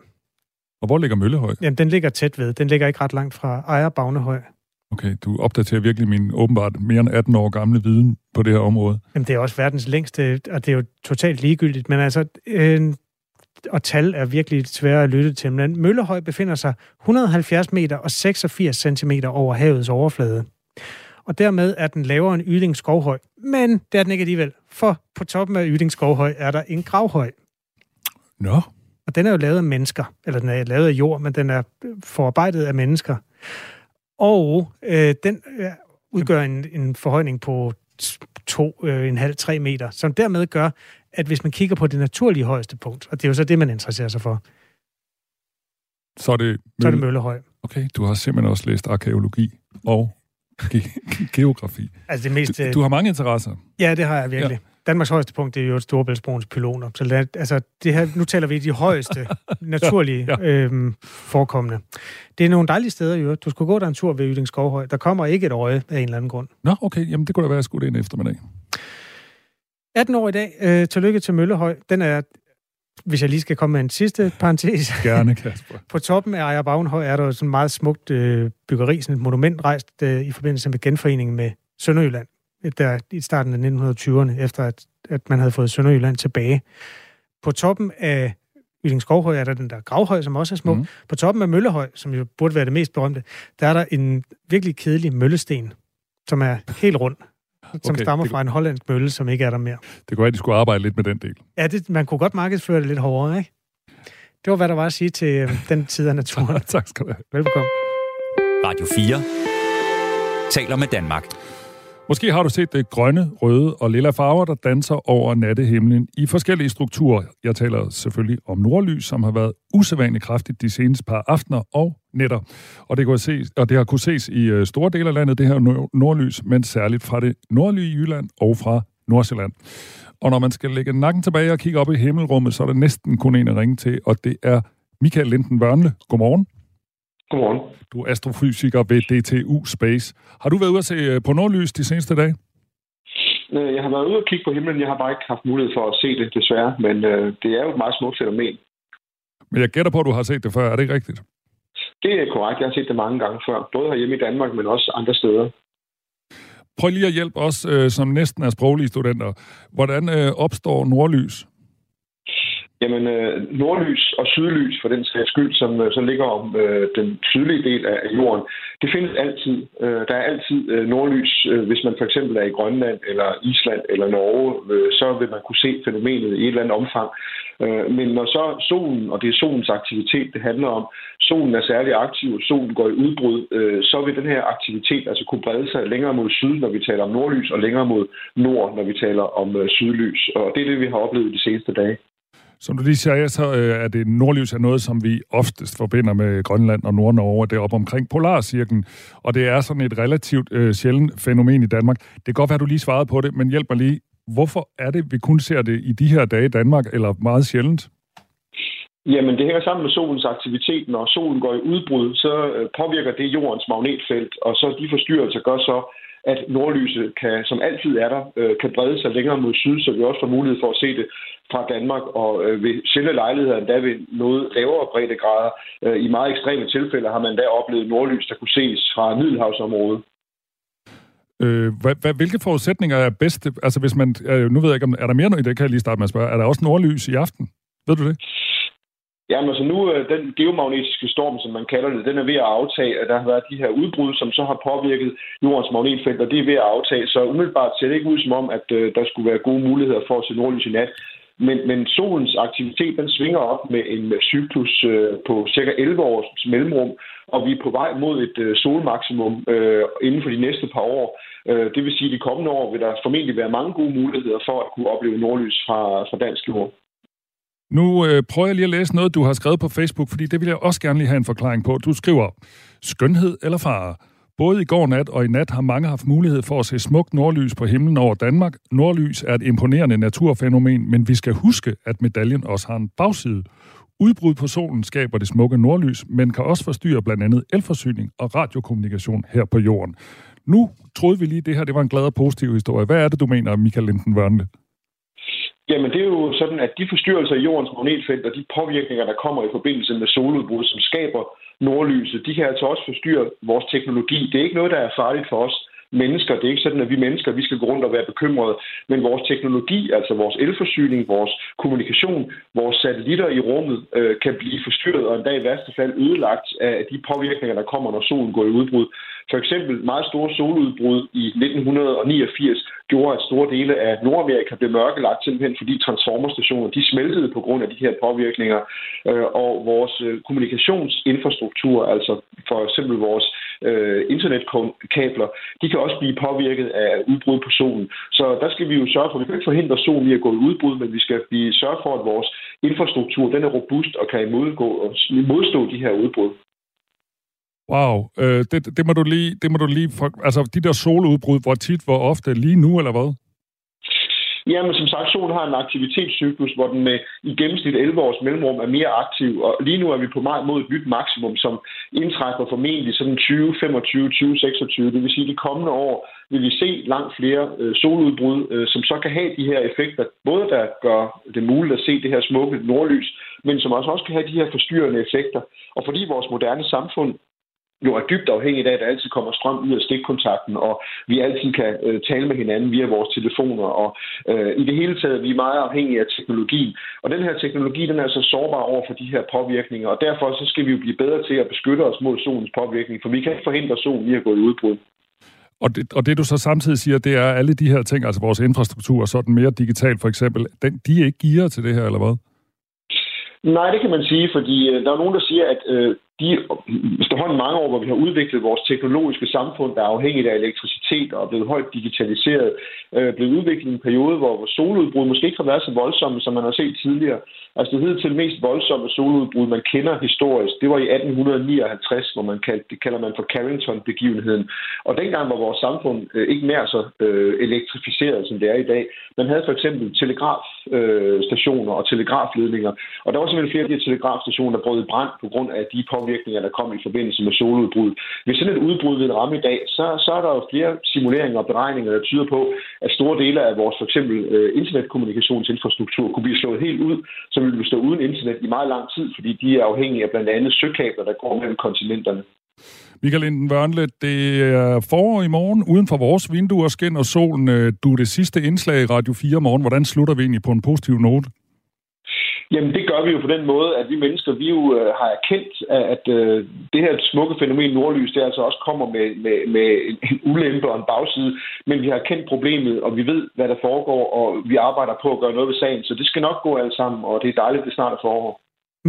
Og hvor ligger Møllehøj? Jamen, den ligger tæt ved. Den ligger ikke ret langt fra Ejer Bavnehøj. Okay, du opdaterer virkelig min åbenbart mere end 18 år gamle viden på det her område. Jamen, det er også verdens længste, og det er jo totalt ligegyldigt. Men altså, og tal er virkelig svære at lytte til. Men Møllehøj befinder sig 170 meter og 86 centimeter over havets overflade. Og dermed er den lavere end Yding Skovhøj. Men det er den ikke alligevel, for på toppen af Yding Skovhøj er der en gravhøj. Nå. Og den er jo lavet af mennesker. Eller den er lavet af jord, men den er forarbejdet af mennesker. Og den udgør en forhøjning på 2,5-3 meter, som dermed gør, at hvis man kigger på det naturlige højeste punkt, og det er jo så det, man interesserer sig for, så er det, så er det Møllehøj. Okay, du har simpelthen også læst arkæologi og geografi. Altså det mest, du har mange interesser. Ja, det har jeg virkelig. Ja. Danmarks højeste punkt, det er jo Storebæltsbroens pyloner. Så altså, det her, nu taler vi de højeste naturlige forekommende. Det er nogle dejlige steder, jo. Du skulle gå der en tur ved Yding Skovhøj. Der kommer ikke et øje af en eller anden grund. Nå, okay. Jamen, det kunne da være, at jeg skulle det en eftermiddag. 18 år i dag. Tillykke til Møllehøj. Den er, hvis jeg lige skal komme med en sidste parentes. Gerne, Kasper. På toppen af Ejer Bavnehøj er der jo sådan meget smukt byggeri, sådan et monument rejst i forbindelse med genforeningen med Sønderjylland. Der i starten af 1920'erne, efter at man havde fået Sønderjylland tilbage. På toppen af Yding Skovhøj er der den der gravhøj, som også er smuk. Mm. På toppen af Møllehøj, som jo burde være det mest berømte, der er der en virkelig kedelig møllesten, som er helt rund, som stammer fra en hollandsk mølle, som ikke er der mere. Det kunne være, at de skulle arbejde lidt med den del. Ja, man kunne godt markedsføre det lidt hårdere, ikke? Det var, hvad der var at sige til den tid af naturen. Tak skal du have. Velbekomme. Radio 4 taler med Danmark. Måske har du set det grønne, røde og lilla farver, der danser over nattehimlen i forskellige strukturer. Jeg taler selvfølgelig om nordlys, som har været usædvanligt kraftigt de seneste par aftener og nætter. Og det har kunne ses i store dele af landet, det her nordlys, men særligt fra det nordlige Jylland og fra Nordsjælland. Og når man skal lægge nakken tilbage og kigge op i himmelrummet, så er der næsten kun en at ringe til, og det er Michael Linden-Vørnle. Godmorgen. Godmorgen. Du er astrofysiker ved DTU Space. Har du været ude at se på nordlys de seneste dage? Jeg har været ude at kigge på himlen. Jeg har bare ikke haft mulighed for at se det, desværre. Men det er jo et meget smukt fænomen. Men jeg gætter på, at du har set det før. Er det ikke rigtigt? Det er korrekt. Jeg har set det mange gange før. Både herhjemme i Danmark, men også andre steder. Prøv lige at hjælpe os, som næsten er sproglige studenter. Hvordan opstår nordlys? Jamen, nordlys og sydlys, for den sags skyld, som så ligger om den sydlige del af jorden, det findes altid. Der er altid nordlys. Hvis man for eksempel er i Grønland eller Island eller Norge, så vil man kunne se fænomenet i et eller andet omfang. Men når så solen, og det er solens aktivitet, det handler om, solen er særlig aktiv, og solen går i udbrud, så vil den her aktivitet altså kunne brede sig længere mod syd, når vi taler om nordlys, og længere mod nord, når vi taler om sydlys. Og det er det, vi har oplevet de seneste dage. Som du lige siger, så er det nordlys er noget, som vi oftest forbinder med Grønland og Nord-Norge. Det er op omkring polarcirklen, og det er sådan et relativt sjældent fænomen i Danmark. Det kan godt være, at du lige svarede på det, men hjælp mig lige. Hvorfor er det, vi kun ser det i de her dage i Danmark, eller meget sjældent? Jamen, det hænger sammen med solens aktivitet. Når solen går i udbrud, så påvirker det jordens magnetfelt, og så de forstyrrelser gør så, at nordlyset, kan, som altid er der, kan brede sig længere mod syd, så vi også får mulighed for at se det fra Danmark, og ved sjældne lejligheder endda ved noget lavere breddegrader. I meget ekstreme tilfælde har man endda oplevet nordlys, der kunne ses fra Middelhavsområdet. Hvilke forudsætninger er bedst? Altså hvis man, nu ved jeg ikke, om er der mere noget i det, kan jeg lige starte med at spørge. Er der også nordlys i aften? Ved du det? Jamen altså nu, den geomagnetiske storm, som man kalder det, den er ved at aftage, at der har været de her udbrud, som så har påvirket jordens magnetfelt, og det er ved at aftage. Så umiddelbart ser det ikke ud som om, at der skulle være gode muligheder for at se nordlys i nat. Men solens aktivitet, den svinger op med en cyklus på cirka 11 års mellemrum, og vi er på vej mod et solmaksimum inden for de næste par år. Det vil sige, at de kommende år vil der formentlig være mange gode muligheder for at kunne opleve nordlys fra dansk jord. Nu prøver jeg lige at læse noget, du har skrevet på Facebook, fordi det vil jeg også gerne lige have en forklaring på. Du skriver, skønhed eller fare? Både i går nat og i nat har mange haft mulighed for at se smukt nordlys på himlen over Danmark. Nordlys er et imponerende naturfænomen, men vi skal huske, at medaljen også har en bagside. Udbrud på solen skaber det smukke nordlys, men kan også forstyrre blandt andet elforsyning og radiokommunikation her på jorden. Nu troede vi lige, det her det var en glad og positiv historie. Hvad er det, du mener, Michael Linden-Vørnle? Jamen, det er jo sådan, at de forstyrrelser i jordens magnetfelt og de påvirkninger, der kommer i forbindelse med soludbrud, som skaber nordlyset, de kan altså også forstyrre vores teknologi. Det er ikke noget, der er farligt for os mennesker. Det er ikke sådan, at vi mennesker, vi skal gå rundt og være bekymrede, men vores teknologi, altså vores elforsyning, vores kommunikation, vores satellitter i rummet, kan blive forstyrret og en dag i værste fald ødelagt af de påvirkninger, der kommer, når solen går i udbrud. For eksempel meget store soludbrud i 1989 gjorde, at store dele af Nordamerika blev mørkelagt, simpelthen fordi transformerstationer, de smeltede på grund af de her påvirkninger. Og vores kommunikationsinfrastruktur, altså for eksempel vores internetkabler, de kan også blive påvirket af udbrud på solen. Så der skal vi jo sørge for, at vi kan ikke forhindre solen i at gå i udbrud, men vi skal sørge for, at vores infrastruktur, den er robust og kan modstå de her udbrud. Wow, det må du lige... Altså, de der soludbrud, hvor tit, hvor ofte, lige nu, eller hvad? Jamen, som sagt, solen har en aktivitetscyklus, hvor den med i gennemsnit 11 års mellemrum er mere aktiv, og lige nu er vi på vej mod et nyt maksimum, som indtrækker formentlig sådan 20, 25, 20, 26. Det vil sige, at de kommende år vil vi se langt flere soludbrud, som så kan have de her effekter, både der gør det muligt at se det her smukke nordlys, men som også kan have de her forstyrrende effekter. Og fordi vores moderne samfund jo er dybt afhængigt af, at der altid kommer strøm ud af stikkontakten, og vi altid kan tale med hinanden via vores telefoner, og i det hele taget, vi er meget afhængige af teknologien. Og den her teknologi, den er så sårbar over for de her påvirkninger, og derfor så skal vi jo blive bedre til at beskytte os mod solens påvirkning, for vi kan ikke forhindre solen i at gå i udbrud. Og det du så samtidig siger, det er, alle de her ting, altså vores infrastruktur og sådan mere digitalt for eksempel, de er ikke gearet til det her, eller hvad? Nej, det kan man sige, fordi der er nogen, der siger, at de efterhånden mange år, hvor vi har udviklet vores teknologiske samfund, der er afhængigt af elektricitet og er blevet højt digitaliseret, blev udviklet i en periode, hvor vores soludbrud måske ikke har været så voldsomme, som man har set tidligere. Altså det hidtil mest voldsomme soludbrud, man kender historisk, det var i 1859, hvor det kalder man for Carrington-begivenheden. Og dengang var vores samfund ikke nær så elektrificeret, som det er i dag. Man havde for eksempel telegrafstationer og telegrafledninger, og der var simpelthen flere af de her telegrafstationer, der brød i brand på grund af de påvirkninger, der kom i forbindelse med soludbrud. Hvis sådan et udbrud vil ramme i dag, så er der jo flere simuleringer og beregninger, der tyder på, at store dele af vores for eksempel internetkommunikationsinfrastruktur kunne blive slået helt ud, så vi ville stå uden internet i meget lang tid, fordi de er afhængige af blandt andet søkabler, der går mellem kontinenterne. Michael Linden-Vørnle, det er forår i morgen. Uden for vores vinduer skinner solen. Du er det sidste indslag i Radio 4 morgen. Hvordan slutter vi egentlig på en positiv note? Jamen, det gør vi jo på den måde, at vi mennesker, vi jo har erkendt, at det her smukke fænomen nordlys, det altså også kommer med en ulempe og en bagside, men vi har erkendt problemet, og vi ved, hvad der foregår, og vi arbejder på at gøre noget ved sagen, så det skal nok gå alt sammen, og det er dejligt, det snart er forår.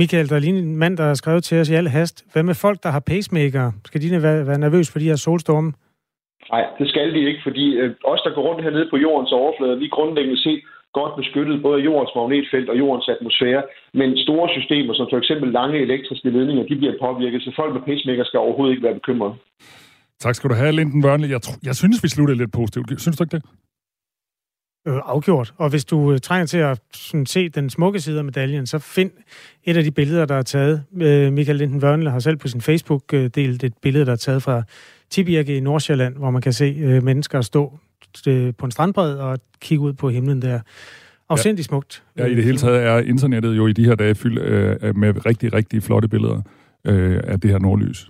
Michael, der er lige en mand, der har skrevet til os i al hast. Hvad med folk, der har pacemaker? Skal de være nervøse for de her solstorme? Nej, det skal de ikke, fordi os, der går rundt hernede på jordens overflade, vi grundlæggende set godt beskyttet både af jordens magnetfelt og jordens atmosfære, men store systemer, som for eksempel lange elektriske ledninger, de bliver påvirket, så folk med pacemaker skal overhovedet ikke være bekymrede. Tak skal du have, Linden-Vørnle. Jeg synes, vi sluttede lidt positivt. Synes du ikke det? Afgjort. Og hvis du trænger til at se den smukke side af medaljen, så find et af de billeder, der er taget. Michael Linden-Vørnle har selv på sin Facebook delt et billede, der er taget fra Tibirke i Nordsjælland, hvor man kan se mennesker stå på en strandbred og kigge ud på himlen der. Afsindigt smukt. Ja, i det hele taget er internettet jo i de her dage fyldt med rigtig, rigtig flotte billeder af det her nordlys.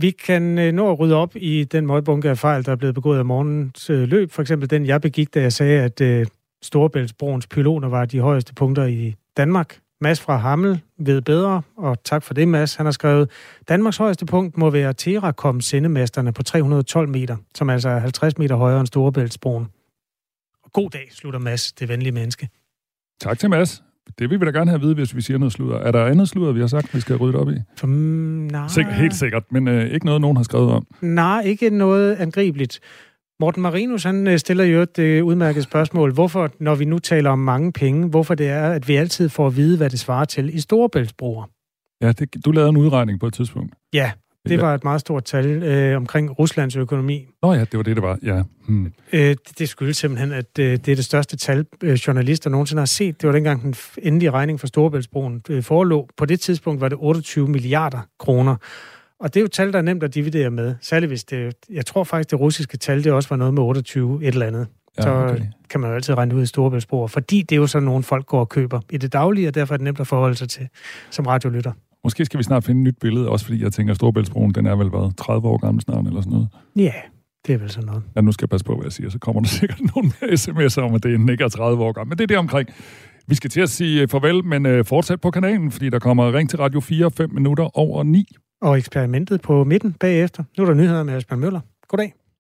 Vi kan nå at rydde op i den møgbunke af fejl, der er blevet begået af morgens løb. For eksempel den, jeg begik, da jeg sagde, at Storebæltsbroens pyloner var de højeste punkter i Danmark. Mads fra Hammel ved bedre, og tak for det, Mads. Han har skrevet, Danmarks højeste punkt må være Teracom-sendemasterne på 312 meter, som altså er 50 meter højere end Storebæltsbroen. Og god dag, slutter Mads, det venlige menneske. Tak til Mads. Det vil vi da gerne have at vide, hvis vi siger noget sludder. Er der andet sludder, vi har sagt, vi skal rydde op i? Nej. Helt sikkert, men ikke noget, nogen har skrevet om. Nej, ikke noget angribeligt. Morten Marinus, han stiller jo et udmærket spørgsmål. Hvorfor, når vi nu taler om mange penge, hvorfor det er, at vi altid får at vide, hvad det svarer til i Storebæltsbroer? Ja, du lavede en udregning på et tidspunkt. Ja, det var et meget stort tal omkring Ruslands økonomi. Nå ja, det var det, det var. Ja. Hmm. Det skyldes simpelthen, at det er det største tal, journalister nogensinde har set. Det var dengang den endelige regning for Storebæltsbroen forelå. På det tidspunkt var det 28 milliarder kroner. Og det er jo tal, der er nemt at dividere med. Særligt hvis jeg tror faktisk, det russiske tal, det også var noget med 28 et eller andet. så okay. Kan man jo altid rende ud i Storebæltsbroen, fordi det er jo sådan nogle folk går og køber i det daglige, og derfor er det nemt at forholde sig til som radiolytter. Måske skal vi snart finde et nyt billede, også fordi jeg tænker, at Storebæltsbroen, den er vel været 30 år gammel snart, eller sådan noget? Ja, yeah, det er vel sådan noget. Ja, nu skal jeg passe på, hvad jeg siger, så kommer der sikkert nogle mere sms'er om, at det er ikke er 30 år gammel, men det er det omkring. Vi skal til at sige farvel, men fortsæt på kanalen, fordi der kommer Ring til Radio 4 5 minutter over 9. Og eksperimentet på midten bagefter. Nu er der nyheder med Asbjørn Møller. Goddag.